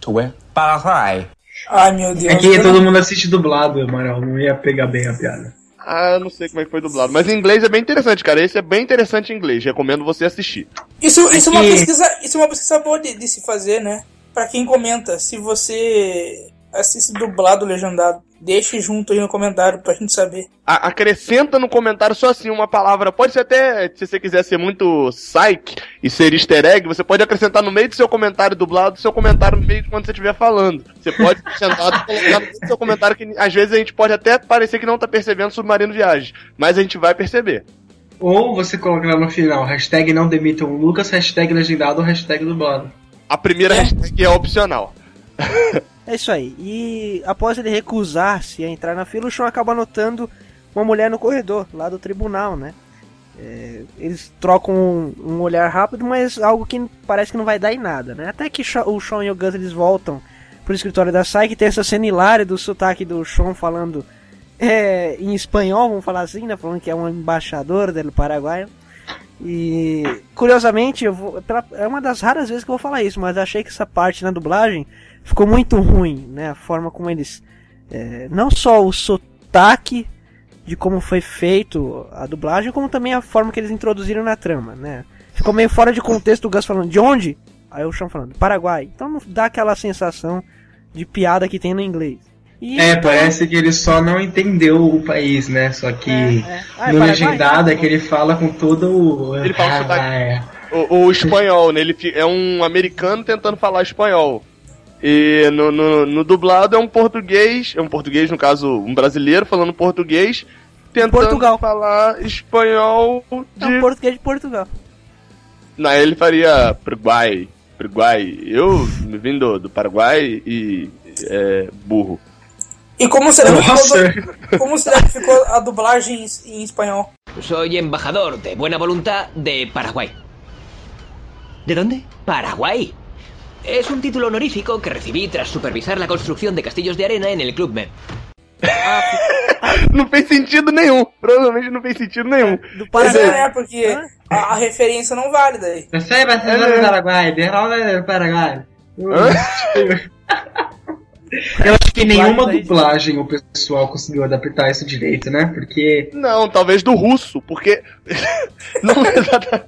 To where? Paraguay. Ai, meu Deus. É que todo mundo assiste dublado, Amaral. Não ia pegar bem a piada. Ah, eu não sei como é que foi dublado. Mas em inglês é bem interessante, cara. Esse é bem interessante em inglês. Recomendo você assistir. Isso, é, isso é uma pesquisa boa de se fazer, né? Pra quem comenta, se você assiste dublado ou legendado, deixe junto aí no comentário pra gente saber. Acrescenta no comentário só assim uma palavra. Pode ser até, se você quiser ser muito psych e ser easter egg, você pode acrescentar no meio do seu comentário dublado, seu comentário no meio de quando você estiver falando. Você pode acrescentar no meio do seu comentário, que às vezes a gente pode até parecer que não tá percebendo Submarino Viagem, mas a gente vai perceber. Ou você coloca lá no final, hashtag não demitam o Lucas, hashtag legendado ou hashtag dublado. A primeira hashtag é opcional. É isso aí. E após ele recusar-se a entrar na fila, o Shawn acaba notando uma mulher no corredor, lá do tribunal, né? É, eles trocam um olhar rápido, mas algo que parece que não vai dar em nada, né? Até que o Shawn e o Gus, eles voltam pro escritório da Psyche, tem essa cena hilária do sotaque do Shawn falando em espanhol, vamos falar assim, né? Falando que é um embaixador do Paraguai. E, curiosamente, é uma das raras vezes que eu vou falar isso, mas achei que essa parte na dublagem ficou muito ruim, né? A forma como eles... não só o sotaque de como foi feito a dublagem, como também a forma que eles introduziram na trama, né? Ficou meio fora de contexto, o Gus falando, de onde? Aí o Shawn falando, Paraguai. Então não dá aquela sensação de piada que tem no inglês. E parece que ele só não entendeu o país, né? Só que no legendado é que ele fala com todo o... Ele fala o espanhol, né? Ele é um americano tentando falar espanhol. E no dublado é um português, no caso, um brasileiro falando português, tentando falar espanhol de... É um português de Portugal. Não, ele faria Paraguai. Eu me vim do Paraguai e... burro. E como será que ficou a dublagem em espanhol? Sou embajador de buena voluntad de Paraguay. ¿De dónde? Paraguay. Es un título honorífico que recibí tras supervisar la construcción de castillos de arena en el Club Med. Não fez sentido nenhum. Provavelmente não fez sentido nenhum. Do Paraguai, porque a referência não vale daí. Eu sei, mas é do Paraguai. De Paraguai. Eu acho que nenhuma dublagem o pessoal conseguiu adaptar isso direito, né? Porque... Não, talvez do russo, porque... não é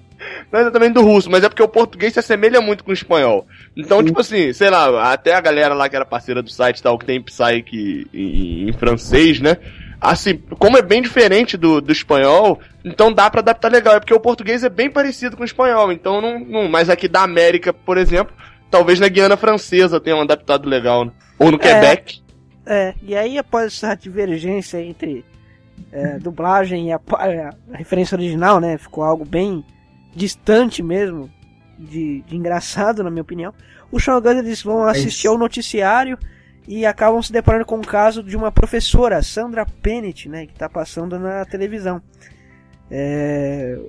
exatamente do russo, mas é porque o português se assemelha muito com o espanhol. Então, tipo assim, sei lá, até a galera lá que era parceira do site e tal, que tem Psyche em francês, né? Assim, como é bem diferente do espanhol, então dá pra adaptar legal. É porque o português é bem parecido com o espanhol, então não... Mas aqui da América, por exemplo... Talvez na Guiana Francesa tenha um adaptado legal, né? Ou no Quebec. E aí após essa divergência entre dublagem e a referência original, né? Ficou algo bem distante mesmo, de engraçado, na minha opinião. O Shawn Gunn, eles vão assistir ao noticiário e acabam se deparando com o caso de uma professora, Sandra Pennett, né? Que tá passando na televisão.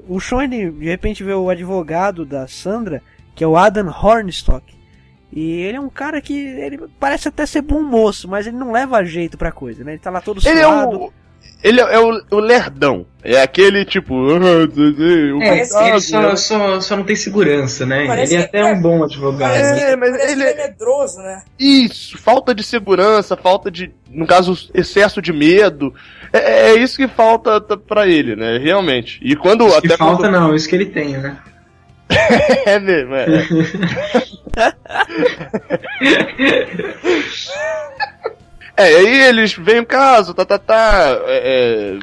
O Shawn, ele, de repente, vê o advogado da Sandra, que é o Adam Hornstock. E ele é um cara que ele parece até ser bom moço, mas ele não leva jeito pra coisa, né? Ele tá lá todo suado. Ele é o lerdão. É aquele tipo... Ele só não tem segurança, né? Parece ele é até um bom advogado. Mas ele é medroso, né? Isso, falta de segurança, falta de... No caso, excesso de medo. É isso que falta pra ele, né? Realmente. E quando... Isso até que falta quando... não, isso que ele tem, né? É mesmo, é. É, aí eles veem o caso,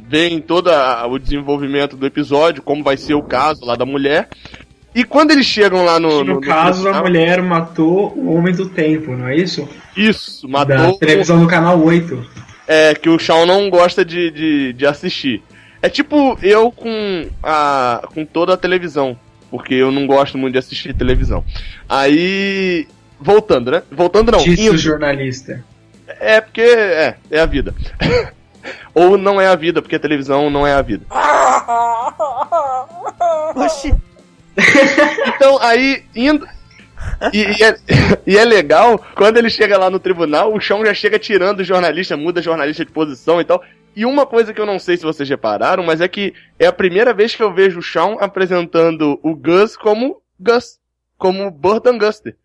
vem todo o desenvolvimento do episódio, como vai ser o caso lá da mulher. E quando eles chegam lá no caso, no final, a mulher matou o Homem do Tempo, não é isso? Isso, matou... Da televisão do Canal 8. É, que o Shawn não gosta de assistir. É tipo eu com toda a televisão, porque eu não gosto muito de assistir televisão. Aí, voltando, né? Voltando não. Disse o jornalista. É porque é a vida. Ou não é a vida, porque a televisão não é a vida. Oxi. Então aí indo e é legal quando ele chega lá no tribunal, o Shawn já chega tirando o jornalista, muda o jornalista de posição e tal. E uma coisa que eu não sei se vocês repararam, mas é que é a primeira vez que eu vejo o Shawn apresentando o Gus, como Burton Guster.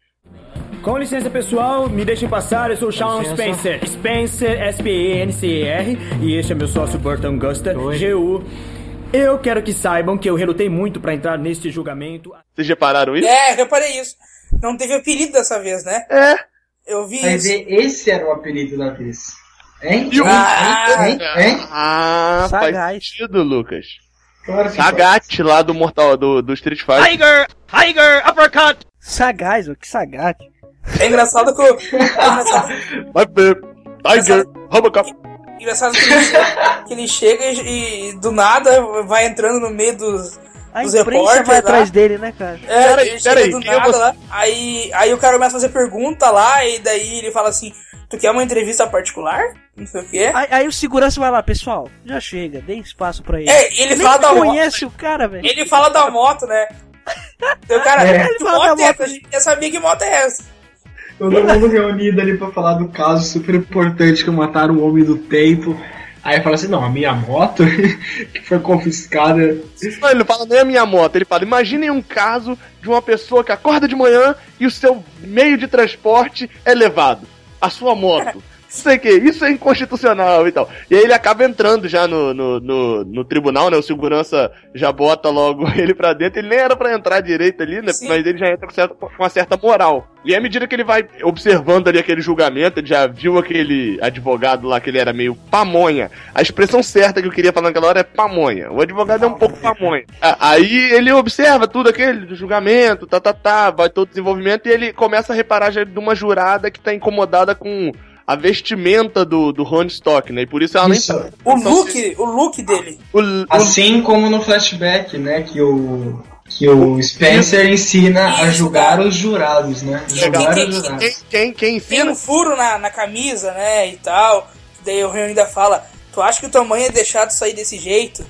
Com licença, pessoal, me deixem passar, eu sou o Shawn Spencer. Spencer, S-P-E-N-C-E-R, e este é meu sócio Burton Guster, G-U. Eu quero que saibam que eu relutei muito pra entrar neste julgamento. Vocês repararam isso? É, reparei isso. Não teve apelido dessa vez, né? É. Eu vi mas isso. Mas esse era o apelido da vez. Hein? Hein? Faz sentido, Lucas. Sagat lá do Mortal, do Street Fighter. Tiger, uppercut. Sagaz, o que sagaz. É engraçado que eu... Engraçado que ele chega e do nada vai entrando no meio dos repórteres vai lá atrás dele, né, cara? É, peraí, do nada vou... lá. Aí o cara começa a fazer pergunta lá e daí ele fala assim, tu quer uma entrevista particular? Não sei o quê. Aí o segurança vai lá, pessoal, já chega, dê espaço pra ele. É, ele fala da moto. Conhece o cara, velho. Ele fala da moto, né? Então, cara, que moto é essa? A gente quer saber que moto é essa. Todo mundo reunido ali pra falar do caso super importante que mataram o Homem do Tempo. Aí fala assim, não, a minha moto que foi confiscada. Não, ele não fala nem a minha moto, ele fala, imaginem um caso de uma pessoa que acorda de manhã e o seu meio de transporte é levado, a sua moto. Sei que isso é inconstitucional e tal. E aí ele acaba entrando já no tribunal, né? O segurança já bota logo ele pra dentro. Ele nem era pra entrar direito ali, né? Sim. Mas ele já entra com uma certa moral. E à medida que ele vai observando ali aquele julgamento, ele já viu aquele advogado lá que ele era meio pamonha. A expressão certa que eu queria falar naquela hora é pamonha. O advogado é um pouco pamonha. Aí ele observa tudo aquele do julgamento, vai todo o desenvolvimento. E ele começa a reparar já de uma jurada que tá incomodada com... a vestimenta do Ron Stock, né? E por isso ela isso. Nem... O look dele. Assim como no flashback, né? Que o Spencer ensina a julgar os jurados, né? Quem ensina? Tem um furo na camisa, né? E tal. Daí o Ron ainda fala, tu acha que tua mãe é deixado sair desse jeito?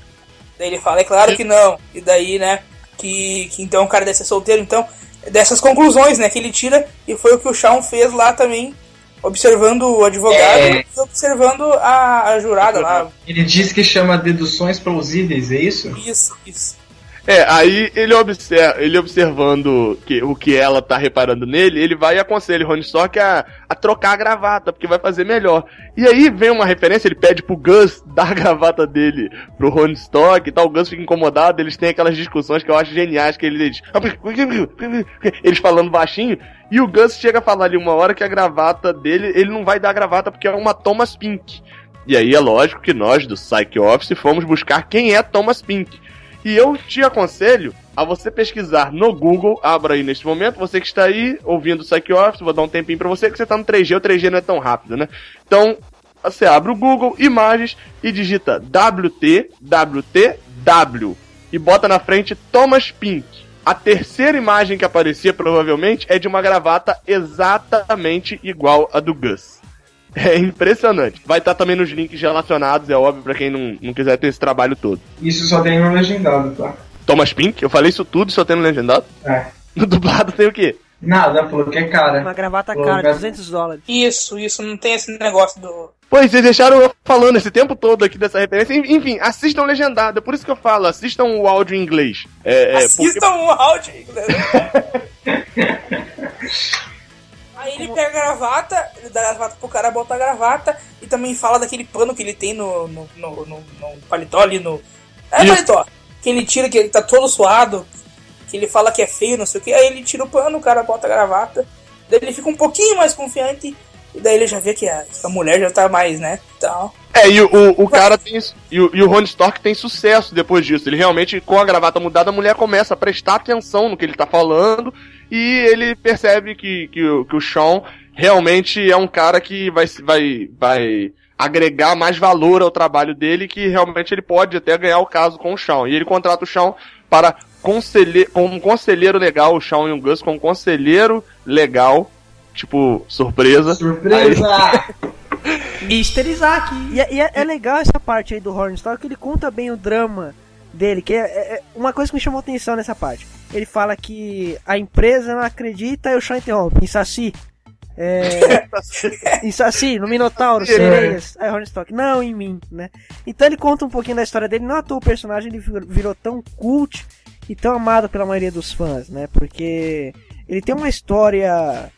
Daí ele fala, é claro que não. E daí, né? Que então o cara deve ser solteiro, então... Dessas conclusões, né? Que ele tira. E foi o que o Shawn fez lá também. Observando o advogado e observando a jurada lá. Ele diz que chama deduções plausíveis, é isso? Isso. É, aí ele observando o que ela tá reparando nele, ele vai e aconselha o Ron Stock a trocar a gravata, porque vai fazer melhor. E aí vem uma referência, ele pede pro Gus dar a gravata dele pro Ron Stock e tal, o Gus fica incomodado, eles têm aquelas discussões que eu acho geniais, que eles falando baixinho, e o Gus chega a falar ali uma hora que a gravata dele, ele não vai dar a gravata porque é uma Thomas Pink. E aí é lógico que nós do Psych Office fomos buscar quem é Thomas Pink. E eu te aconselho a você pesquisar no Google, abra aí neste momento, você que está aí ouvindo o Psych Office, vou dar um tempinho pra você, que você tá no 3G, o 3G não é tão rápido, né? Então, você abre o Google, imagens, e digita WTWTW, e bota na frente Thomas Pink. A terceira imagem que aparecia, provavelmente, é de uma gravata exatamente igual a do Gus. É impressionante. Vai estar também nos links relacionados, é óbvio, pra quem não quiser ter esse trabalho todo. Isso só tem no legendado, tá? Thomas Pink? Eu falei isso tudo só tem no legendado? É. No dublado tem o quê? Nada, porque é cara. Uma gravata cara, 200 dólares. Isso, não tem esse negócio do... Pois, vocês deixaram eu falando esse tempo todo aqui dessa referência. Enfim, assistam legendado. É por isso que eu falo, assistam o áudio em inglês. Assistam porque... o áudio em inglês. Aí ele pega a gravata, ele dá a gravata pro cara, bota a gravata, e também fala daquele pano que ele tem no paletó ali, no... É paletó. Que ele tira, que ele tá todo suado, que ele fala que é feio, não sei o que. Aí ele tira o pano, o cara bota a gravata. Daí ele fica um pouquinho mais confiante... E daí ele já vê que a mulher já tá mais, né? Então... e o cara tem... E o Ron Stork tem sucesso depois disso. Ele realmente, com a gravata mudada, a mulher começa a prestar atenção no que ele tá falando e ele percebe que o Shawn realmente é um cara que vai agregar mais valor ao trabalho dele, que realmente ele pode até ganhar o caso com o Shawn. E ele contrata o Shawn para como um conselheiro legal, o Shawn e o Gus como um conselheiro legal. Tipo, surpresa. Surpresa! Mr. Isaac! E é legal essa parte aí do Horror Story, que ele conta bem o drama dele, que é uma coisa que me chamou atenção nessa parte. Ele fala que a empresa não acredita e o Shawn interrompe. Em Saci. Em Saci, no Minotauro, sereias. Aí Horror Story, não em mim, né? Então ele conta um pouquinho da história dele. Não à toa o personagem ele virou tão cult e tão amado pela maioria dos fãs, né? Porque ele tem uma história...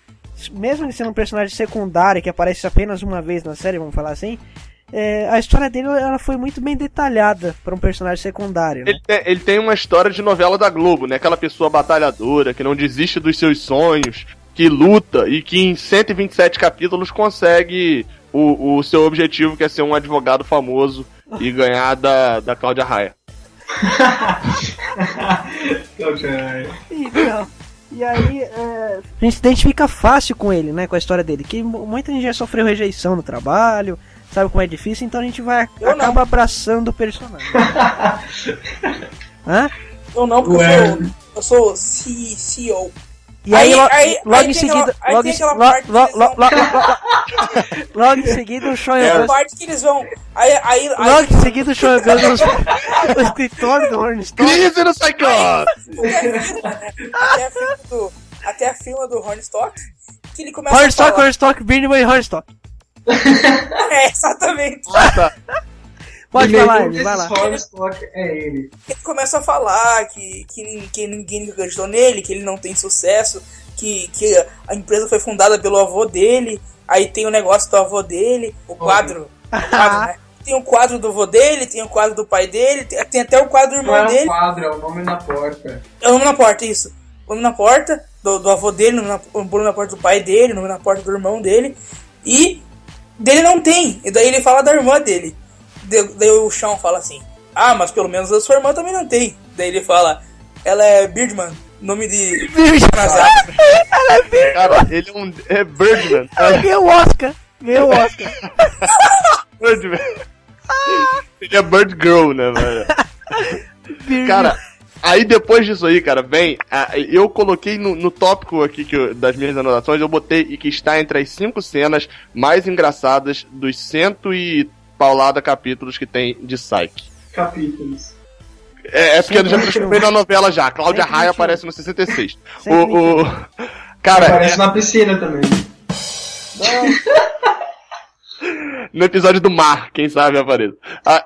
Mesmo ele sendo um personagem secundário que aparece apenas uma vez na série, vamos falar assim, a história dele ela foi muito bem detalhada para um personagem secundário, né? Ele tem uma história de novela da Globo, né? Aquela pessoa batalhadora que não desiste dos seus sonhos, que luta e que em 127 capítulos consegue o seu objetivo, que é ser um advogado famoso e ganhar da Cláudia Raia. Cláudia Raia. Então... E aí, a gente se identifica fácil com ele, né? Com a história dele. Que muita gente já sofreu rejeição no trabalho, sabe como é difícil, então a gente acaba abraçando o personagem. Hã? Eu não, porque eu sou CEO. E aí, logo em seguida... Logo em seguida, o Shawn... É a parte que eles vão... Logo em seguida, o Shawn Gunn no escritório do Horn Stork. Crise no Psychose! Até a fila do Horn Stork, que ele começa Horn Stork, a falar... Horn Stork, Birnbaum e Horn Stork. É, exatamente. Pode falar, ele vai lá. Ele começa a falar que ninguém acreditou nele, que ele não tem sucesso, que a empresa foi fundada pelo avô dele, aí tem o negócio do avô dele, o quadro. Né? Tem o quadro do avô dele, tem o quadro do pai dele, tem até o quadro do irmão dele. Não é um quadro, é o nome na porta. É o nome na porta, isso. O nome na porta do avô dele, o nome na porta do pai dele, o nome na porta do irmão dele. E dele não tem, e daí ele fala da irmã dele. Daí o Shawn fala assim: ah, mas pelo menos a sua irmã também não tem. Daí ele fala: ela é Birdman, nome de casado. Ela é Birdman. Cara, ele é Birdman. Ela ganhou o Oscar. Ganhou o Oscar. Birdman. Ele é Bird Girl, né, velho? Cara, aí depois disso aí, cara, vem. Eu coloquei no tópico aqui das minhas anotações, eu botei e que está entre as 5 cenas mais engraçadas dos 130 paulada capítulos que tem de Psych. Capítulos. É porque eu já transformei na novela já. Cláudia Raia aparece no 66. Cara, aparece na piscina também. No episódio do mar, quem sabe aparece.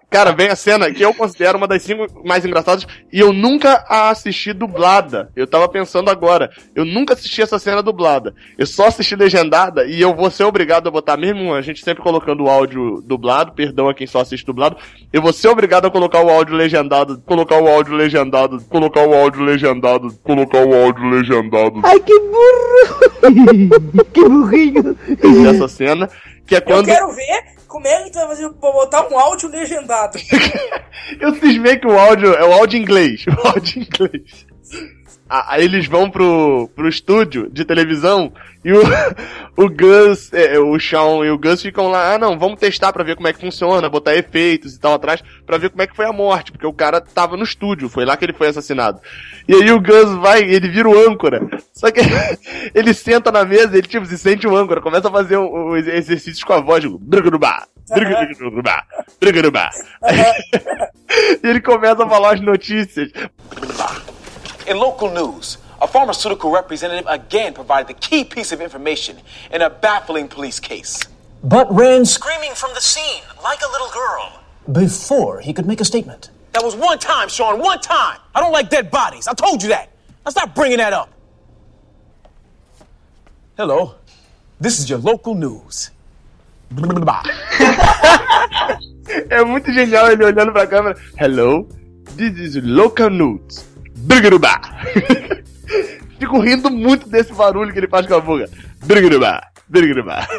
Cara, vem a cena que eu considero uma das 5 mais engraçadas e eu nunca a assisti dublada. Eu tava pensando agora. Eu nunca assisti essa cena dublada. Eu só assisti legendada e eu vou ser obrigado a botar, mesmo a gente sempre colocando o áudio dublado, perdão a quem só assiste dublado, eu vou ser obrigado a colocar o áudio legendado, colocar o áudio legendado. Ai, que burro! Que burrinho! Essa cena... Que é quando... Eu quero ver como é que tu vai fazer pra botar um áudio legendado. Eu cismei que o áudio é o áudio inglês. O áudio inglês. Aí eles vão pro estúdio de televisão e o Gus, o Shawn e o Gus ficam lá, vamos testar pra ver como é que funciona, botar efeitos e tal atrás, pra ver como é que foi a morte, porque o cara tava no estúdio, foi lá que ele foi assassinado. E aí o Gus vai, ele vira o âncora, só que ele senta na mesa, ele tipo se sente o âncora, começa a fazer exercícios com a voz, tipo, e ele começa a falar as notícias. In local news, a pharmaceutical representative again provided the key piece of information in a baffling police case. but ran screaming from the scene like a little girl before he could make a statement. That was one time, Shawn, one time. I don't like dead bodies. I told you that. Now stop bringing that up. Hello. This is your local news. É muito genial ele olhando pra câmera. Hello, this is local news. Fico rindo muito desse barulho que ele faz com a boca.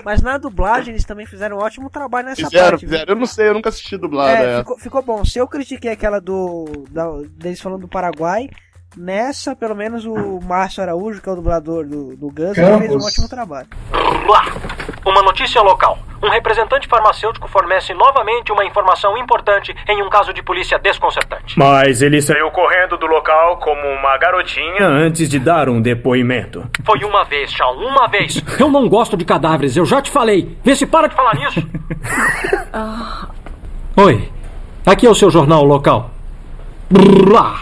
Mas na dublagem eles também fizeram um ótimo trabalho nessa parte. Fizeram. Eu não sei, eu nunca assisti dublagem. Ficou bom. Se eu critiquei aquela deles falando do Paraguai, nessa, pelo menos, o Márcio Araújo, que é o dublador do Guns, fez um ótimo trabalho. Uma notícia local. Um representante farmacêutico fornece novamente uma informação importante em um caso de polícia desconcertante. Mas ele saiu correndo do local como uma garotinha antes de dar um depoimento. Foi uma vez, Shawn, uma vez. Eu não gosto de cadáveres, eu já te falei. Vê se para de falar nisso. Oi, aqui é o seu jornal local.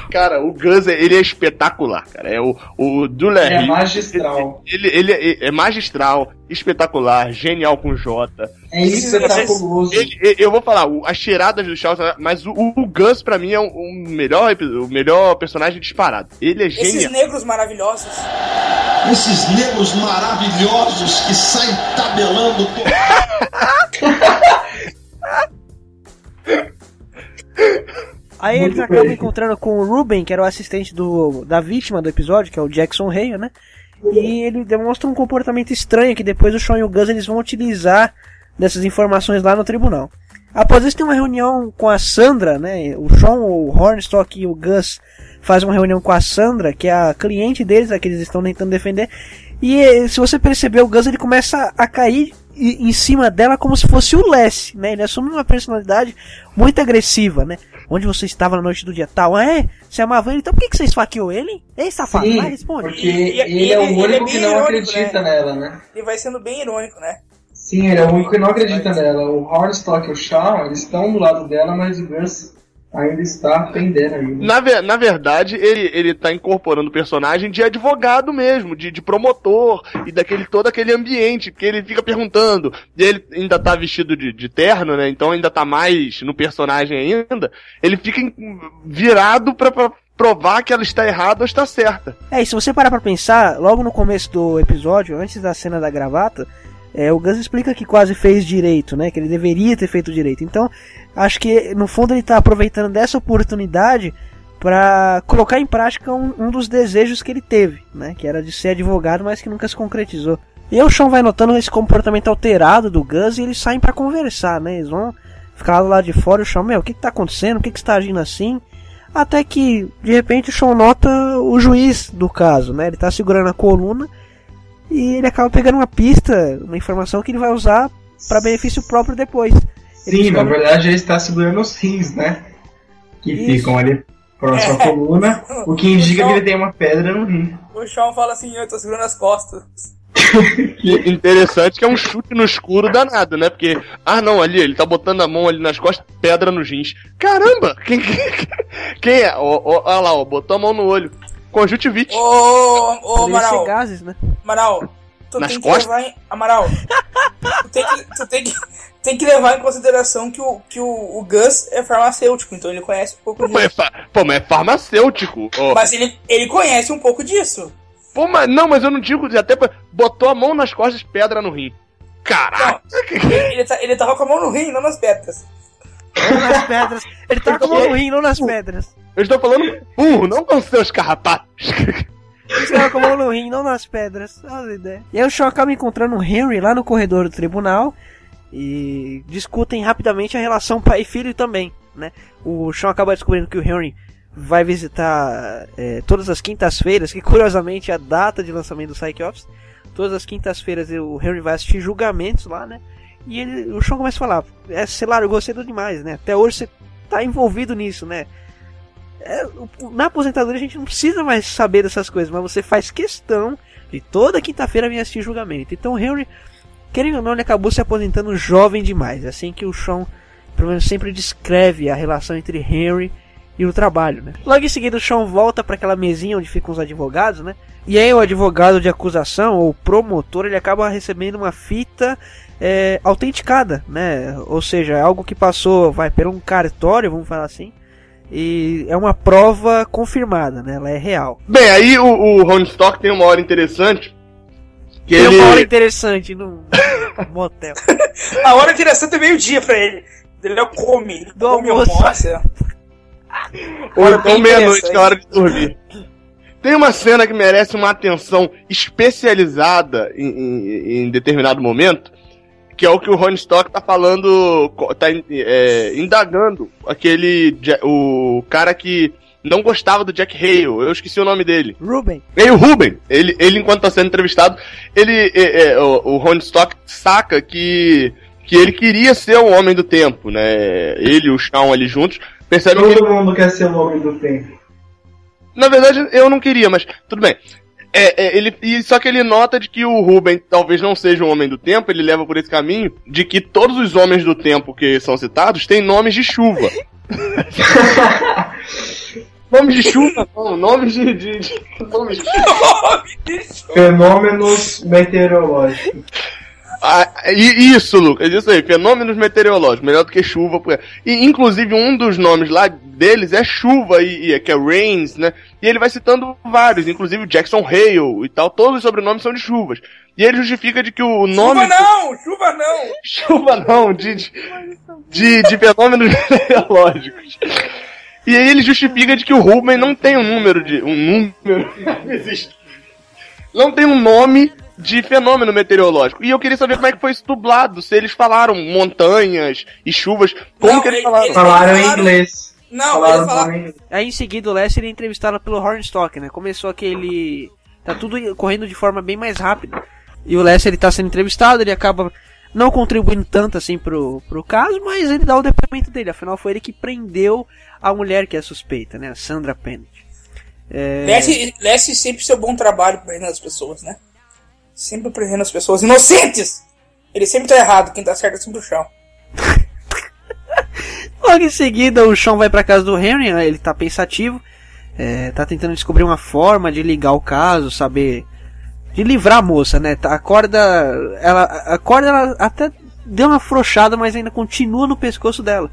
Cara, o Guns, ele é espetacular, cara. É o Dulé. É magistral. Ele é magistral, espetacular, genial com J. É espetaculoso. Eu vou falar, as tiradas do Shawn, mas o Guns, pra mim, é o melhor personagem disparado. Ele é genial. Esses negros maravilhosos que saem tabelando. Aí eles acabam encontrando com o Ruben, que era o assistente da vítima do episódio, que é o Jackson Hale, né? E ele demonstra um comportamento estranho que depois o Shawn e o Guns eles vão utilizar dessas informações lá no tribunal. Após isso tem uma reunião com a Sandra, né? O Shawn, o Hornstock e o Guns fazem uma reunião com a Sandra, que é a cliente deles, a que eles estão tentando defender. E se você perceber, o Guns ele começa a cair em cima dela como se fosse o Less, né? Ele assume uma personalidade muito agressiva, né? Onde você estava na noite do dia tal? Você amava ele? Então por que você esfaqueou ele? Ei, safado, sim, vai, responde. Porque ele é o único que não acredita nela, né? Ele vai sendo bem irônico, né? Sim, ele é o único que não acredita nela. O Hornstock e o Shawn, eles estão do lado dela, mas o Guns ainda está aprendendo ainda. Na verdade, ele está incorporando o personagem de advogado mesmo, de promotor, e todo aquele ambiente, porque ele fica perguntando. E ele ainda está vestido de terno, né? Então ainda está mais no personagem ainda. Ele fica virado para provar que ela está errada ou está certa. E se você parar para pensar, logo no começo do episódio, antes da cena da gravata, o Guns explica que quase fez direito, né? Que ele deveria ter feito direito. Então, acho que no fundo ele está aproveitando dessa oportunidade para colocar em prática um dos desejos que ele teve, né? Que era de ser advogado, mas que nunca se concretizou. E o Shawn vai notando esse comportamento alterado do Guns e eles saem para conversar, né? Eles vão ficar lá de fora e o Shawn, o que está acontecendo? Por que está agindo assim? Até que, de repente, o Shawn nota o juiz do caso, né? Ele está segurando a coluna. E ele acaba pegando uma pista, uma informação que ele vai usar para benefício próprio depois. Sim, na verdade ele está segurando os rins, né? Que isso. Ficam ali próximo à coluna, o que indica que ele tem uma pedra no rim. O Shawn fala assim, eu tô segurando as costas. Que interessante que é um chute no escuro danado, né? Porque, ali, ele tá botando a mão ali nas costas, pedra nos rins. Caramba! Quem é? Olha lá, botou a mão no olho. Conjuntivite. Ô, Amaral. Gases, né? Amaral, tu tem que levar em consideração que o Guns é farmacêutico, então ele conhece um pouco disso. Mas é farmacêutico. Oh. Mas ele conhece um pouco disso. Pô, mas eu não digo, até botou a mão nas costas, pedra no rim. Caraca! Não, ele tava com a mão no rim, não nas pedras. Ele tava com a mão no rim, não nas pedras. Eu estou falando burro, não com seus carrapatos. Eles colocam a mão no rim, não nas pedras. Olha a ideia. E aí o Shawn acaba encontrando o Henry lá no corredor do tribunal e discutem rapidamente a relação pai e filho também, né? O Shawn acaba descobrindo que o Henry vai visitar todas as quintas-feiras, que curiosamente é a data de lançamento do Psych Office. Todas as quintas-feiras o Henry vai assistir julgamentos lá, né? E o Shawn começa a falar, você largou cedo demais, né? Até hoje você tá envolvido nisso, né? Na aposentadoria a gente não precisa mais saber dessas coisas, mas você faz questão de toda quinta-feira vir assistir julgamento. Então o Henry, querendo ou não, ele acabou se aposentando jovem demais. Assim que o Shawn, pelo menos, sempre descreve a relação entre Henry e no trabalho, né? Logo em seguida o Shawn volta para aquela mesinha onde ficam os advogados, né? E aí o advogado de acusação, ou promotor, ele acaba recebendo uma fita autenticada, né? Ou seja, algo que passou, por um cartório, vamos falar assim, e é uma prova confirmada, né? Ela é real. Bem, aí o Ron Stock tem uma hora interessante. Uma hora interessante no motel. A hora interessante é meio-dia pra ele. Ele é o come. Almoça. Ou então meia-noite, que é a hora de dormir. Tem uma cena que merece uma atenção especializada em determinado momento, que é o que o Ron Stock tá falando, tá indagando o cara que não gostava do Jack Hale, eu esqueci o nome dele. Ruben. E o Ruben, ele enquanto tá sendo entrevistado, o Ron Stock saca que ele queria ser o Homem do Tempo, né? Ele e o Shawn ali juntos percebem que... Todo mundo quer ser o Homem do Tempo. Na verdade, eu não queria, mas tudo bem. Só que ele nota de que o Ruben talvez não seja um Homem do Tempo, ele leva por esse caminho de que todos os Homens do Tempo que são citados têm nomes de chuva. Nomes de chuva? Não, nomes de chuva. Fenômenos meteorológicos. Ah, isso, Lucas, isso aí, fenômenos meteorológicos, melhor do que chuva. E, inclusive, um dos nomes lá deles é chuva, que é rains, né? E ele vai citando vários, inclusive Jackson Hale e tal, todos os sobrenomes são de chuvas. E ele justifica de que o nome... Chuva não! De fenômenos meteorológicos. E aí ele justifica de que o Ruben não tem não tem um nome de fenômeno meteorológico. E eu queria saber como é que foi isso dublado, se eles falaram montanhas e chuvas, que eles falaram? Falaram em inglês. Aí em seguida o Lester é entrevistado pelo Hornstock, né? Começou aquele... Tá tudo correndo de forma bem mais rápida. E o Lester, ele tá sendo entrevistado, ele acaba não contribuindo tanto assim pro caso, mas ele dá o depoimento dele. Afinal, foi ele que prendeu a mulher que é suspeita, né? A Sandra Pennant. Lester sempre seu bom trabalho prendendo as pessoas, né? Sempre prendendo as pessoas inocentes! Ele sempre tá errado, quem tá certo é sempre o Shawn. Logo em seguida, o Shawn vai pra casa do Henry, né? Ele tá pensativo. Tá tentando descobrir uma forma de ligar o caso, saber... De livrar a moça, né? A corda, ela até deu uma afrouxada, mas ainda continua no pescoço dela.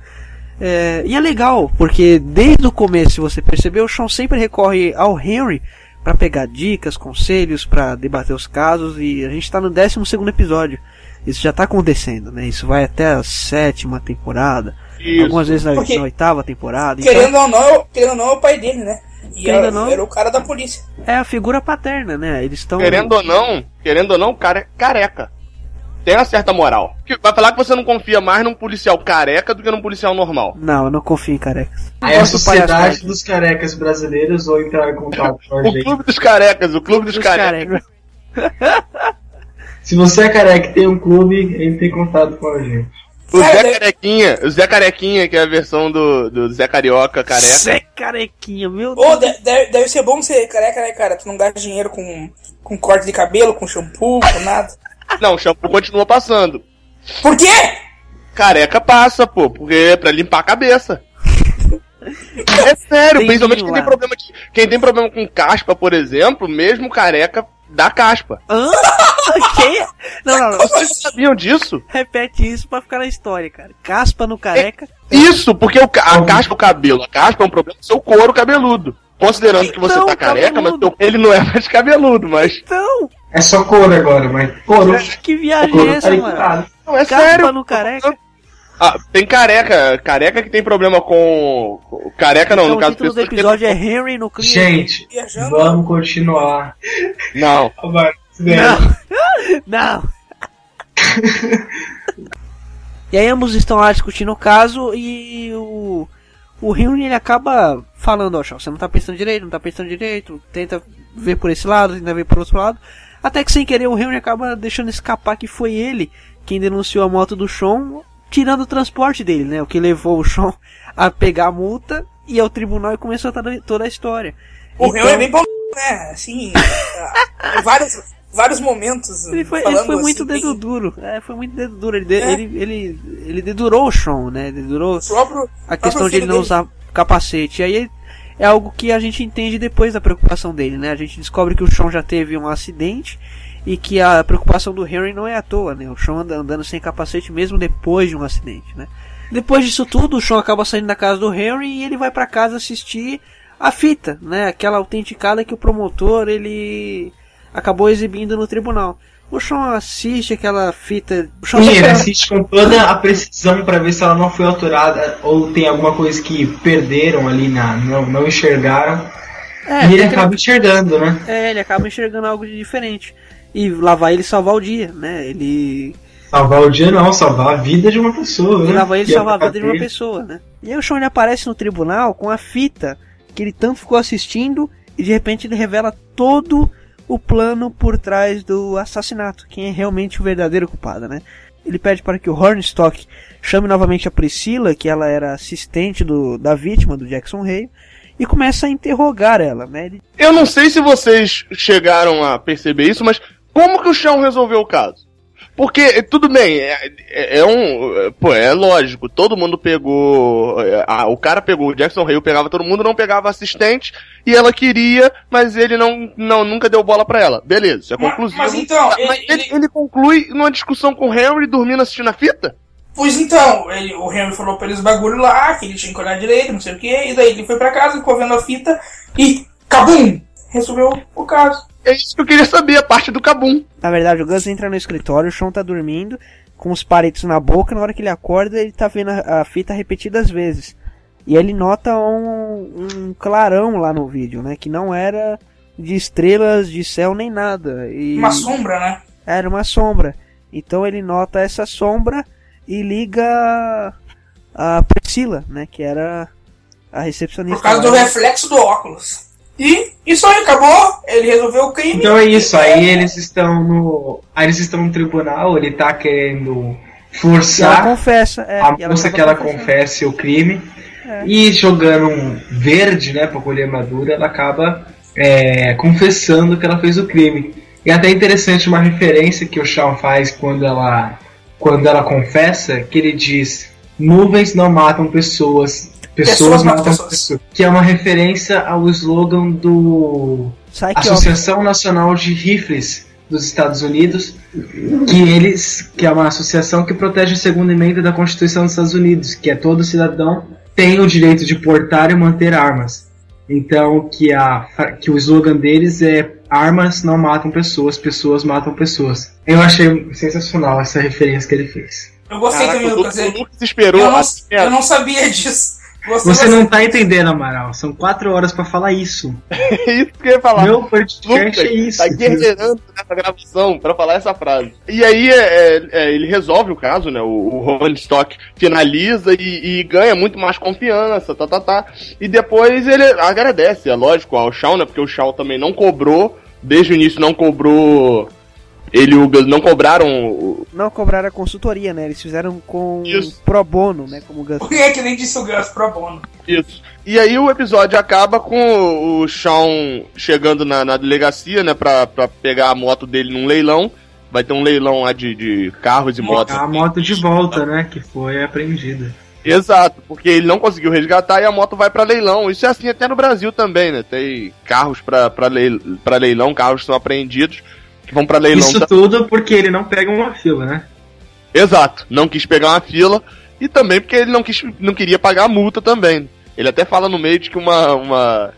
E é legal, porque desde o começo, se você percebeu, o Shawn sempre recorre ao Henry pra pegar dicas, conselhos, pra debater os casos, e a gente tá no 12º episódio. Isso já tá acontecendo, né? Isso vai até a 7ª temporada. Isso. Algumas vezes na 8ª temporada. Querendo ou não, é o pai dele, né? E era o cara da polícia. É a figura paterna, né? Eles estão... Querendo ou não, o cara é careca. Tem uma certa moral. Vai falar que você não confia mais num policial careca do que num policial normal. Não, eu não confio em carecas. É a sociedade dos carecas brasileiros, ou entrar em contato com a gente. O clube dos carecas. Se você é careca e tem um clube, entre em contato com a gente. O Zé Carequinha, que é a versão do Zé Carioca careca. Zé Carequinha, meu Deus. Deve ser bom ser careca, né, cara? Tu não gasta dinheiro com corte de cabelo, com shampoo, com nada. Não, o shampoo continua passando. Por quê? Careca passa, pô, porque é pra limpar a cabeça. É sério, principalmente quem tem problema com caspa, por exemplo, mesmo careca dá caspa. Hã? O quê? Não. Vocês sabiam disso? Repete isso pra ficar na história, cara. Caspa no careca? Isso, porque a caspa do cabelo. A caspa é um problema do seu couro cabeludo. Considerando que você tá careca, cabeludo. Mas ele não é mais cabeludo, mas... Então... É só couro agora, mas... Couro. Que viagem é essa, mano? Não, é sério. Caspa no careca? Ah, tem careca. Careca que tem problema com... Careca não, então, no caso... O título do episódio é Henry no clima. Gente, vamos continuar. Não. Não. E aí ambos estão lá discutindo o caso e o Henry, ele acaba falando, ó, Shawn, você não tá pensando direito, tenta ver por esse lado, tenta ver por outro lado, até que sem querer o Henry acaba deixando escapar que foi ele quem denunciou a moto do Shawn, tirando o transporte dele, né, o que levou o Shawn a pegar a multa e ao tribunal e começou toda a história. O Henry é bem bom, né, assim, vários momentos. Ele foi muito assim, dedo duro. Foi muito dedo duro. Ele dedurou o Shawn, né? Dedurou a questão de ele não usar capacete. E aí é algo que a gente entende depois da preocupação dele, né? A gente descobre que o Shawn já teve um acidente e que a preocupação do Henry não é à toa, né? O Shawn anda andando sem capacete mesmo depois de um acidente, né? Depois disso tudo, o Shawn acaba saindo da casa do Henry e ele vai para casa assistir a fita, né? Aquela autenticada que o promotor ele acabou exibindo no tribunal. O Shawn assiste aquela fita. Sim, ele assiste com toda a precisão para ver se ela não foi alterada ou tem alguma coisa que perderam ali, não enxergaram. É, e ele acaba enxergando, né? É, ele acaba enxergando algo de diferente. E lá vai ele salvar o dia, né? Ele... Salvar o dia não, salvar a vida de uma pessoa, né? E lá vai ele salvar a vida de uma pessoa, né? E aí o Shawn aparece no tribunal com a fita que ele tanto ficou assistindo e de repente ele revela todo o plano por trás do assassinato, quem é realmente o verdadeiro culpado, né? Ele pede para que o Hornstock chame novamente a Priscila, que ela era assistente da vítima, do Jackson Rey, e começa a interrogar ela, né? Eu não sei se vocês chegaram a perceber isso, mas como que o Shawn resolveu o caso? Porque, tudo bem, é lógico, todo mundo pegou... o cara pegou o Jackson Rey, pegava todo mundo, não pegava assistente, e ela queria, mas ele nunca deu bola pra ela. Beleza, isso é conclusivo. Mas então... Ele conclui numa discussão com o Henry, dormindo, assistindo a fita? Pois então, o Henry falou pra eles bagulho lá, que ele tinha que olhar direito, não sei o quê, e daí ele foi pra casa, ficou vendo a fita, e... Cabum! Resolveu o caso. É isso que eu queria saber, a parte do cabum. Na verdade, o Gus entra no escritório, o Shawn tá dormindo, com os palitos na boca, na hora que ele acorda, ele tá vendo a fita repetidas vezes. E ele nota um clarão lá no vídeo, né? Que não era de estrelas, de céu, nem nada. E... Uma sombra, né? Era uma sombra. Então ele nota essa sombra e liga a Priscila, né? Que era a recepcionista. Por causa do reflexo do óculos. E isso aí acabou, ele resolveu o crime. Então é isso, aí eles estão no tribunal, ele tá querendo forçar ela confessa, a moça que ela confesse o crime. É. E jogando um verde, né, pra colher madura, ela acaba confessando que ela fez o crime. E até interessante uma referência que o Shawn faz quando ela confessa, que ele diz: nuvens não matam pessoas. Pessoas matam pessoas. Que é uma referência ao slogan do Associação Nacional de Rifles dos Estados Unidos, que é uma associação que protege a segunda emenda da Constituição dos Estados Unidos, que é todo cidadão tem o direito de portar e manter armas. Então que o slogan deles é: armas não matam pessoas, pessoas matam pessoas. Eu achei sensacional essa referência que ele fez. Eu gostei também, Lucas. Eu não sabia disso. Você não tá entendendo, Amaral. São 4 horas pra falar isso. Isso que eu ia falar. Meu podcast é isso. Tá guerreirando nessa gravação pra falar essa frase. E aí ele resolve o caso, né? O Hornstock finaliza e ganha muito mais confiança, E depois ele agradece, é lógico, ao Shawn, né? Porque o Shawn também não cobrou, desde o início não cobrou... Não cobraram a consultoria, né? Eles fizeram com isso. Pro bono, né? Como o Gus. Porque é que nem disse o Gus, pro bono. Isso. E aí o episódio acaba com o Shawn chegando na delegacia, né? Pra pegar a moto dele num leilão. Vai ter um leilão lá de carros e motos. A moto de volta, né? Que foi apreendida. Exato, porque ele não conseguiu resgatar e a moto vai pra leilão. Isso é assim até no Brasil também, né? Tem carros pra leilão, carros que são apreendidos. Que vão pra leilão. Isso tudo porque ele não pega uma fila, né? Exato, não quis pegar uma fila e também porque ele não queria pagar a multa também. Ele até fala no meio de que uma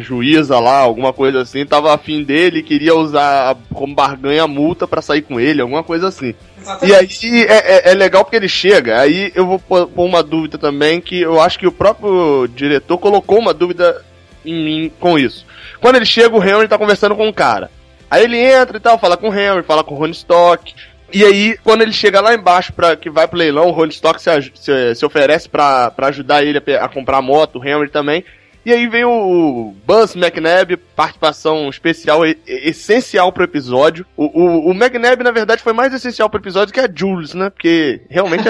juíza lá, alguma coisa assim, tava afim dele e queria usar como barganha a multa pra sair com ele, alguma coisa assim. Exatamente. E aí é legal porque ele chega, aí eu vou pôr uma dúvida também, que eu acho que o próprio diretor colocou uma dúvida em mim com isso. Quando ele chega, o Henry tá conversando com um cara. Aí ele entra e tal, fala com o Henry, fala com o Hornstock. E aí, quando ele chega lá embaixo, que vai pro leilão, o Hornstock se oferece pra ajudar ele a comprar a moto, o Henry também. E aí vem o Buzz McNabb, participação especial, essencial pro episódio. O McNabb, na verdade, foi mais essencial pro episódio que a Jules, né? Porque realmente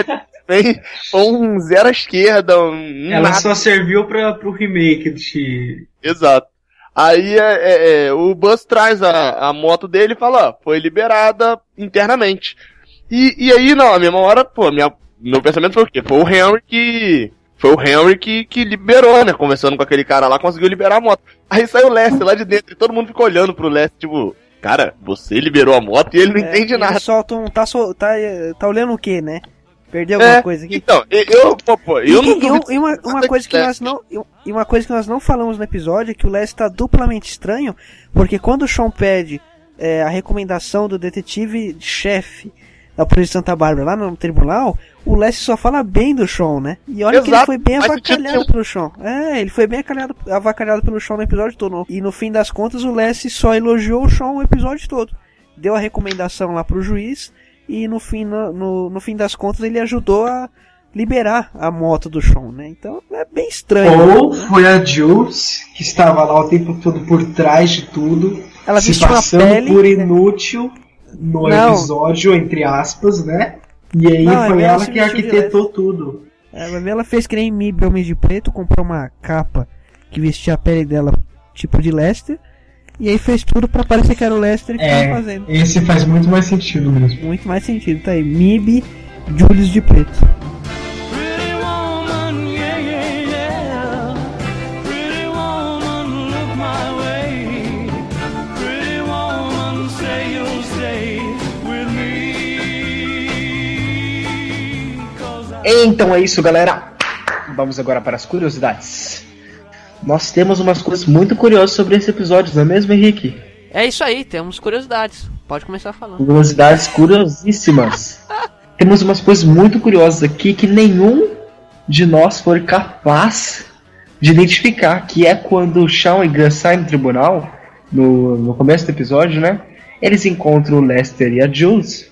foi um zero à esquerda. Ela nada. Só serviu pro remake de... Exato. Aí o Buzz traz a moto dele e fala, foi liberada internamente. E aí, na mesma hora, meu pensamento foi o quê? Foi o Henry que Foi o Henry que liberou, né? Conversando com aquele cara lá, conseguiu liberar a moto. Aí saiu o Lester lá de dentro e todo mundo ficou olhando pro Lester, tipo... Cara, você liberou a moto e ele não entende nada. Só tá olhando o quê, né? Perdeu alguma coisa aqui? Então, uma coisa que nós não falamos no episódio é que o Lester tá duplamente estranho, porque quando o Shawn pede a recomendação do detetive-chefe da polícia de Santa Bárbara lá no tribunal, o Lester só fala bem do Shawn, né? E olha, exato, que ele foi bem avacalhado pelo Shawn. É, ele foi bem avacalhado pelo Shawn no episódio todo. E no fim das contas, o Lester só elogiou o Shawn o episódio todo. Deu a recomendação lá pro juiz e no fim das contas ele ajudou a liberar a moto do Shawn, né? Então é bem estranho. Ou foi a Jules, que estava lá o tempo todo por trás de tudo, ela se passando por inútil... No episódio, entre aspas, né? E aí foi ela que arquitetou tudo. Ela fez que nem Mib, Homem de Preto, comprou uma capa que vestia a pele dela, tipo de Lester, e aí fez tudo pra parecer que era o Lester que tava fazendo. Esse faz muito mais sentido mesmo. Muito mais sentido, tá aí. Mib, Julius de Preto. Então é isso, galera. Vamos agora para as curiosidades. Nós temos umas coisas muito curiosas sobre esse episódio, não é mesmo, Henrique? É isso aí, temos curiosidades. Pode começar falando. Curiosidades curiosíssimas. Temos umas coisas muito curiosas aqui que nenhum de nós foi capaz de identificar, que é quando o Shawn e Gunn saem do tribunal, no começo do episódio, né? Eles encontram o Lester e a Jules.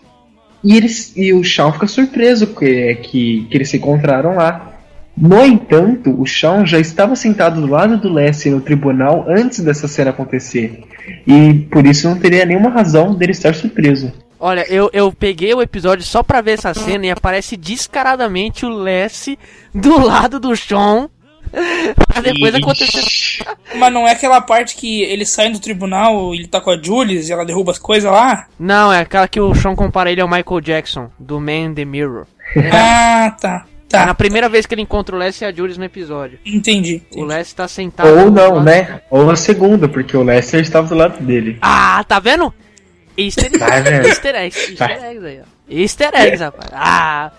E o Shawn fica surpreso que eles se encontraram lá. No entanto, o Shawn já estava sentado do lado do Lester no tribunal antes dessa cena acontecer. E por isso não teria nenhuma razão dele estar surpreso. Olha, eu peguei o episódio só pra ver essa cena e aparece descaradamente o Lester do lado do Shawn. Pra depois acontecer. Mas não é aquela parte que ele sai do tribunal, ele tá com a Jules e ela derruba as coisas lá? Não, é aquela que o Shawn compara ele ao Michael Jackson, do Man in the Mirror. Ah, tá. É na primeira vez que ele encontra o Lester e a Jules no episódio. Entendi. O Lester tá sentado. Ou não, né? Ou na segunda, porque o Lester estava do lado dele. Ah, tá vendo? Easter eggs aí, ó. Easter eggs, rapaz. Ah...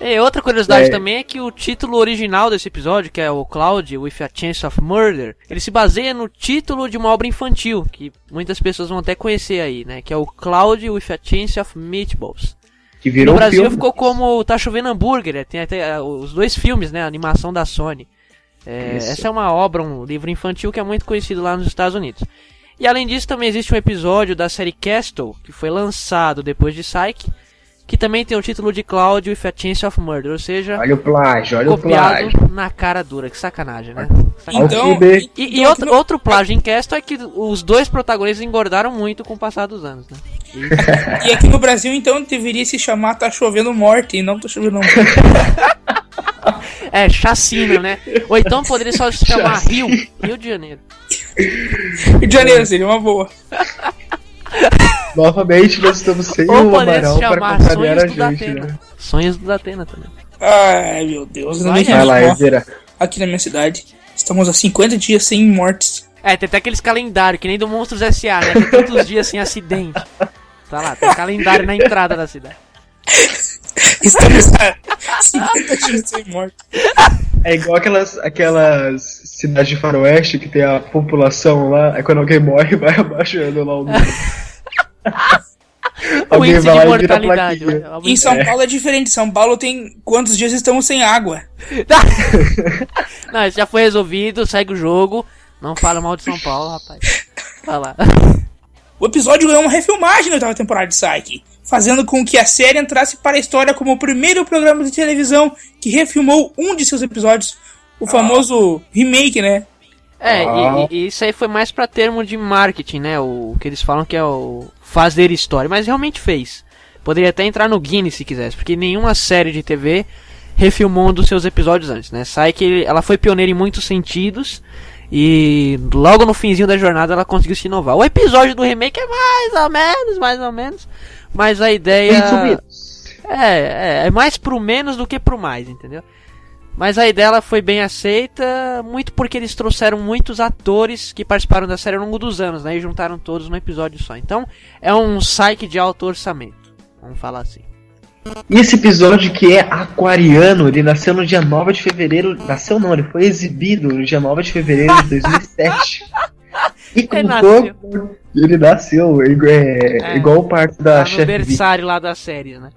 E outra curiosidade também é que o título original desse episódio, que é o Cloudy with a Chance of Murder, ele se baseia no título de uma obra infantil, que muitas pessoas vão até conhecer aí, né? Que é o Cloudy with a Chance of Meatballs. Que virou no Brasil filme. Ficou como Tá Chovendo Hambúrguer, tem até os dois filmes, né? A animação da Sony. Essa é uma obra, um livro infantil que é muito conhecido lá nos Estados Unidos. E além disso também existe um episódio da série Castle, que foi lançado depois de Psych, que também tem o título de Cloudy with a Chance of Murder, ou seja... Olha o plágio, olha o plágio. Copiado na cara dura, que sacanagem, né? Então, e outro plágio em Castle é que os dois protagonistas engordaram muito com o passar dos anos, né? E aqui no Brasil, então, deveria se chamar Tá Chovendo Morte, e não Tá Chovendo Morte. Chacina, né? Ou então poderia só se chamar Rio de Janeiro. Rio de Janeiro seria uma boa. Novamente, nós estamos sem o Amaral para contrariar a gente, né? Sonhos do Datena também. Ai, meu Deus. Vai lá, Ezeira. Aqui na minha cidade, estamos há 50 dias sem mortes. Tem até aqueles calendários, que nem do Monstros S.A., né? Tem tantos dias sem acidente. Tá lá, tem um calendário na entrada da cidade. Estamos há 50 dias sem mortes. É igual aquelas cidades de faroeste que tem a população lá, quando alguém morre, vai abaixando lá o número. O índice de mortalidade. Em São Paulo é diferente. São Paulo tem quantos dias estamos sem água. Não, isso já foi resolvido. Segue o jogo. Não fala mal de São Paulo, rapaz. Vai lá. O episódio ganhou uma refilmagem na 8ª temporada de Psych, fazendo com que a série entrasse para a história como o primeiro programa de televisão que refilmou um de seus episódios. O famoso remake, né? E isso aí foi mais pra termo de marketing, né? O que eles falam que é o fazer história, mas realmente fez. Poderia até entrar no Guinness se quisesse, porque nenhuma série de TV refilmou um dos seus episódios antes, né? Psych, ela foi pioneira em muitos sentidos e logo no finzinho da jornada ela conseguiu se inovar. O episódio do remake é mais ou menos, mas a ideia... É mais pro menos do que pro mais, entendeu? Mas a ideia foi bem aceita, muito porque eles trouxeram muitos atores que participaram da série ao longo dos anos, né? E juntaram todos num episódio só. Então, é um Psych de alto orçamento, vamos falar assim. E esse episódio que é aquariano, ele nasceu no dia 9 de fevereiro... Nasceu não, ele foi exibido no dia 9 de fevereiro de 2007. E contou... Ele nasceu, igual parte da chefe... aniversário lá da série, né?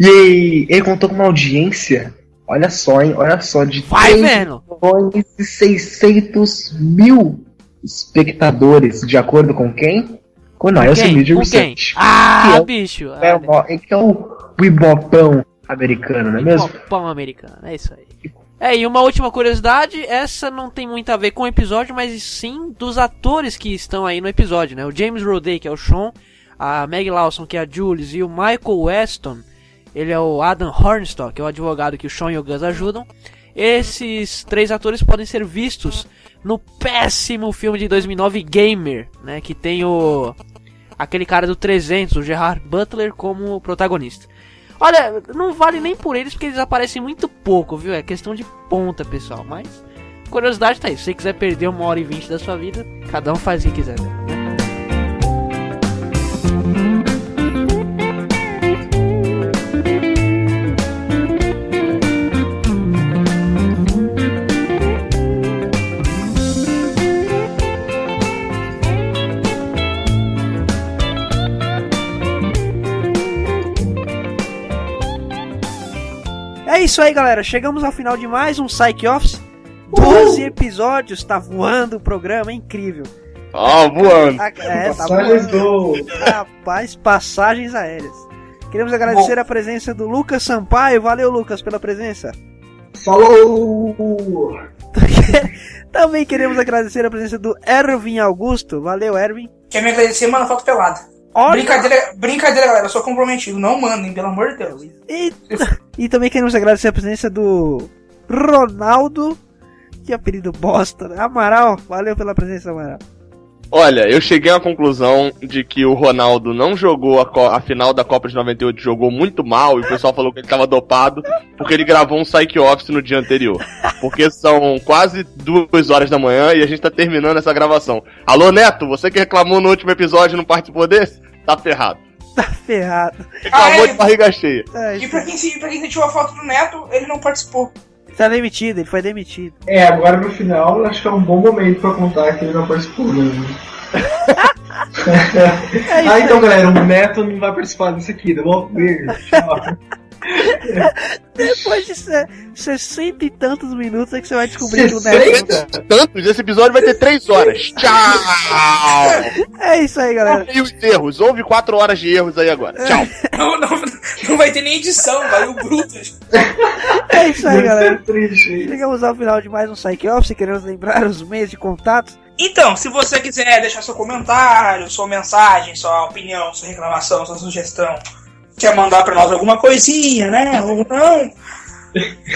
E ele contou com uma audiência... Olha só, hein? Olha só, de 3.600.000 espectadores, de acordo com quem? Com o Nielsen Media Research. Ah, bicho! Que é o Ibopão americano, não é mesmo? Ibopão americano, é isso aí. É, e uma última curiosidade, essa não tem muito a ver com o episódio, mas sim dos atores que estão aí no episódio, né? O James Roday, que é o Shawn, a Meg Lawson, que é a Jules, e o Michael Weston, ele é o Adam Hornstock, que é o advogado que o Shawn e o Gus ajudam. Esses três atores podem ser vistos no péssimo filme de 2009, Gamer, né? Que tem aquele cara do 300, o Gerard Butler, como protagonista. Olha, não vale nem por eles, porque eles aparecem muito pouco, viu? É questão de ponta, pessoal. Mas, curiosidade tá aí. Se você quiser perder 1h20 da sua vida, cada um faz o que quiser, né? É isso aí, galera, chegamos ao final de mais um Psych Office. 12 episódios, tá voando o programa, é incrível. Voando. Tá voando. Rapaz, passagens aéreas. Queremos agradecer a presença do Lucas Sampaio. Valeu, Lucas, pela presença. Falou! Também queremos agradecer a presença do Erwin Augusto. Valeu, Erwin. Quer me agradecer, mano? Foto pelada. Brincadeira, galera, eu sou comprometido. Não mandem, pelo amor de Deus. E também queremos agradecer a presença do Ronaldo, que apelido bosta, né? Amaral, valeu pela presença, Amaral. Olha, eu cheguei à conclusão de que o Ronaldo não jogou a final da Copa de 98, jogou muito mal, e o pessoal falou que ele tava dopado, porque ele gravou um Psych Office no dia anterior. Porque são quase 2 horas da manhã e a gente tá terminando essa gravação. Alô, Neto, você que reclamou no último episódio e não participou desse? Tá ferrado. Tá ferrado. Reclamou de barriga cheia. E pra quem sentiu a foto do Neto, ele não participou. Tá demitido, ele foi demitido. É, agora no final, acho que é um bom momento pra contar que ele não participou, né? Então, galera, o Neto não vai participar disso aqui, tá bom? Tchau. Depois de 60 e tantos minutos é que você vai descobrir que o Neto... tantos? Esse episódio vai ter 3 horas. Tchau! É isso aí, galera. E os erros? Houve 4 horas de erros aí agora. Tchau! Não vai ter nem edição, vai o bruto. É isso aí, galera. Chegamos ao final de mais um Psych Office. Queremos lembrar os meios de contato. Então, se você quiser deixar seu comentário, sua mensagem, sua opinião, sua reclamação, sua sugestão, quer mandar pra nós alguma coisinha, né? Ou não?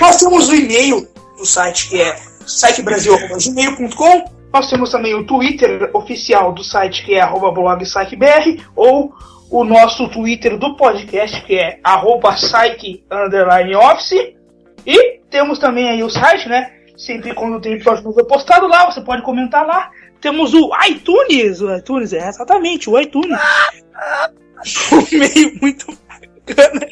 Nós temos o e-mail do site, que é sitebrasil.gmail.com. Nós temos também o Twitter oficial do site, que é @blog psychbr, ou o nosso Twitter do podcast, que é @psych_office. E temos também aí o site, né? Sempre quando tem episódio novo postado lá, você pode comentar lá. Temos o iTunes. O iTunes, exatamente, o iTunes. Um meio muito bacana.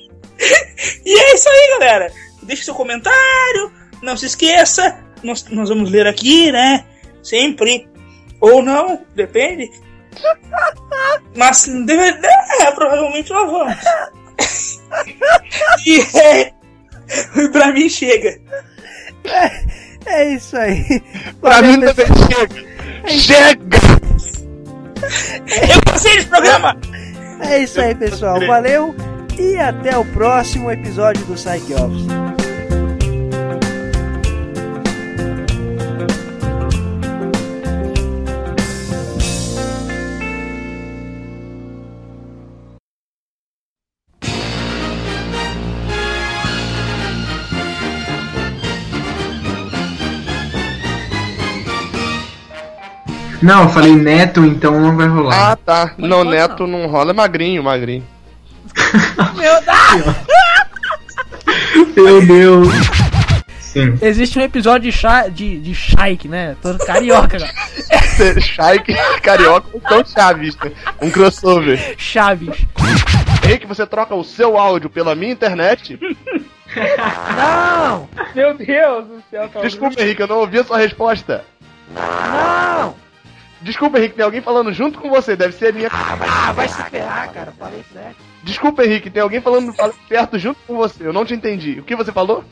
E é isso aí, galera. Deixe seu comentário. Não se esqueça. Nós vamos ler aqui, né? Sempre. Ou não, depende. Mas provavelmente nós vamos. E pra mim chega. É isso aí. Pra mim também chega. Chega! Eu gostei desse programa! É isso aí, pessoal. Valeu e até o próximo episódio do Psych Office. Não, eu falei Neto, então não vai rolar. Ah, tá. Pode não, Neto não rola. É magrinho. Meu Deus! Meu Deus! Sim. Existe um episódio de Shaik, né? Todo carioca, cara. Shaik, carioca, então Chaves, né? Um crossover. Chaves. Henrique, você troca o seu áudio pela minha internet? Não! Meu Deus do céu, cara. Desculpa, Henrique, eu não ouvi a sua resposta. Não! Desculpa, Henrique, tem alguém falando junto com você, deve ser a minha... Ah, vai se ferrar, cara, falei sério. Desculpa, Henrique, tem alguém falando perto junto com você, eu não te entendi. O que você falou?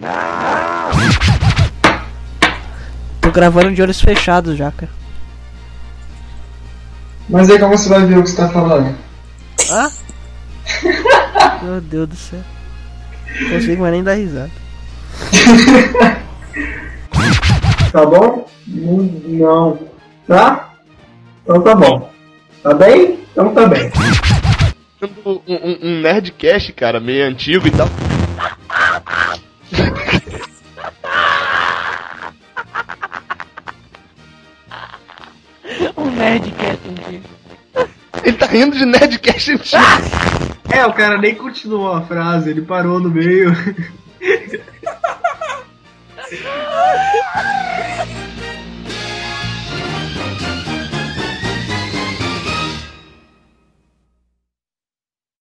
Não! Tô gravando de olhos fechados já, cara. Mas aí como você vai ver o que você tá falando? Hã? Ah? Meu Deus do céu. Não consigo mais nem dar risada. Tá bom? Não. Tá? Então tá bom. Tá bem? Então tá bem. Um nerdcast, cara, meio antigo e tal. Um nerdcast antigo. Ele tá rindo de nerdcast antigo. É, o cara nem continuou a frase, ele parou no meio.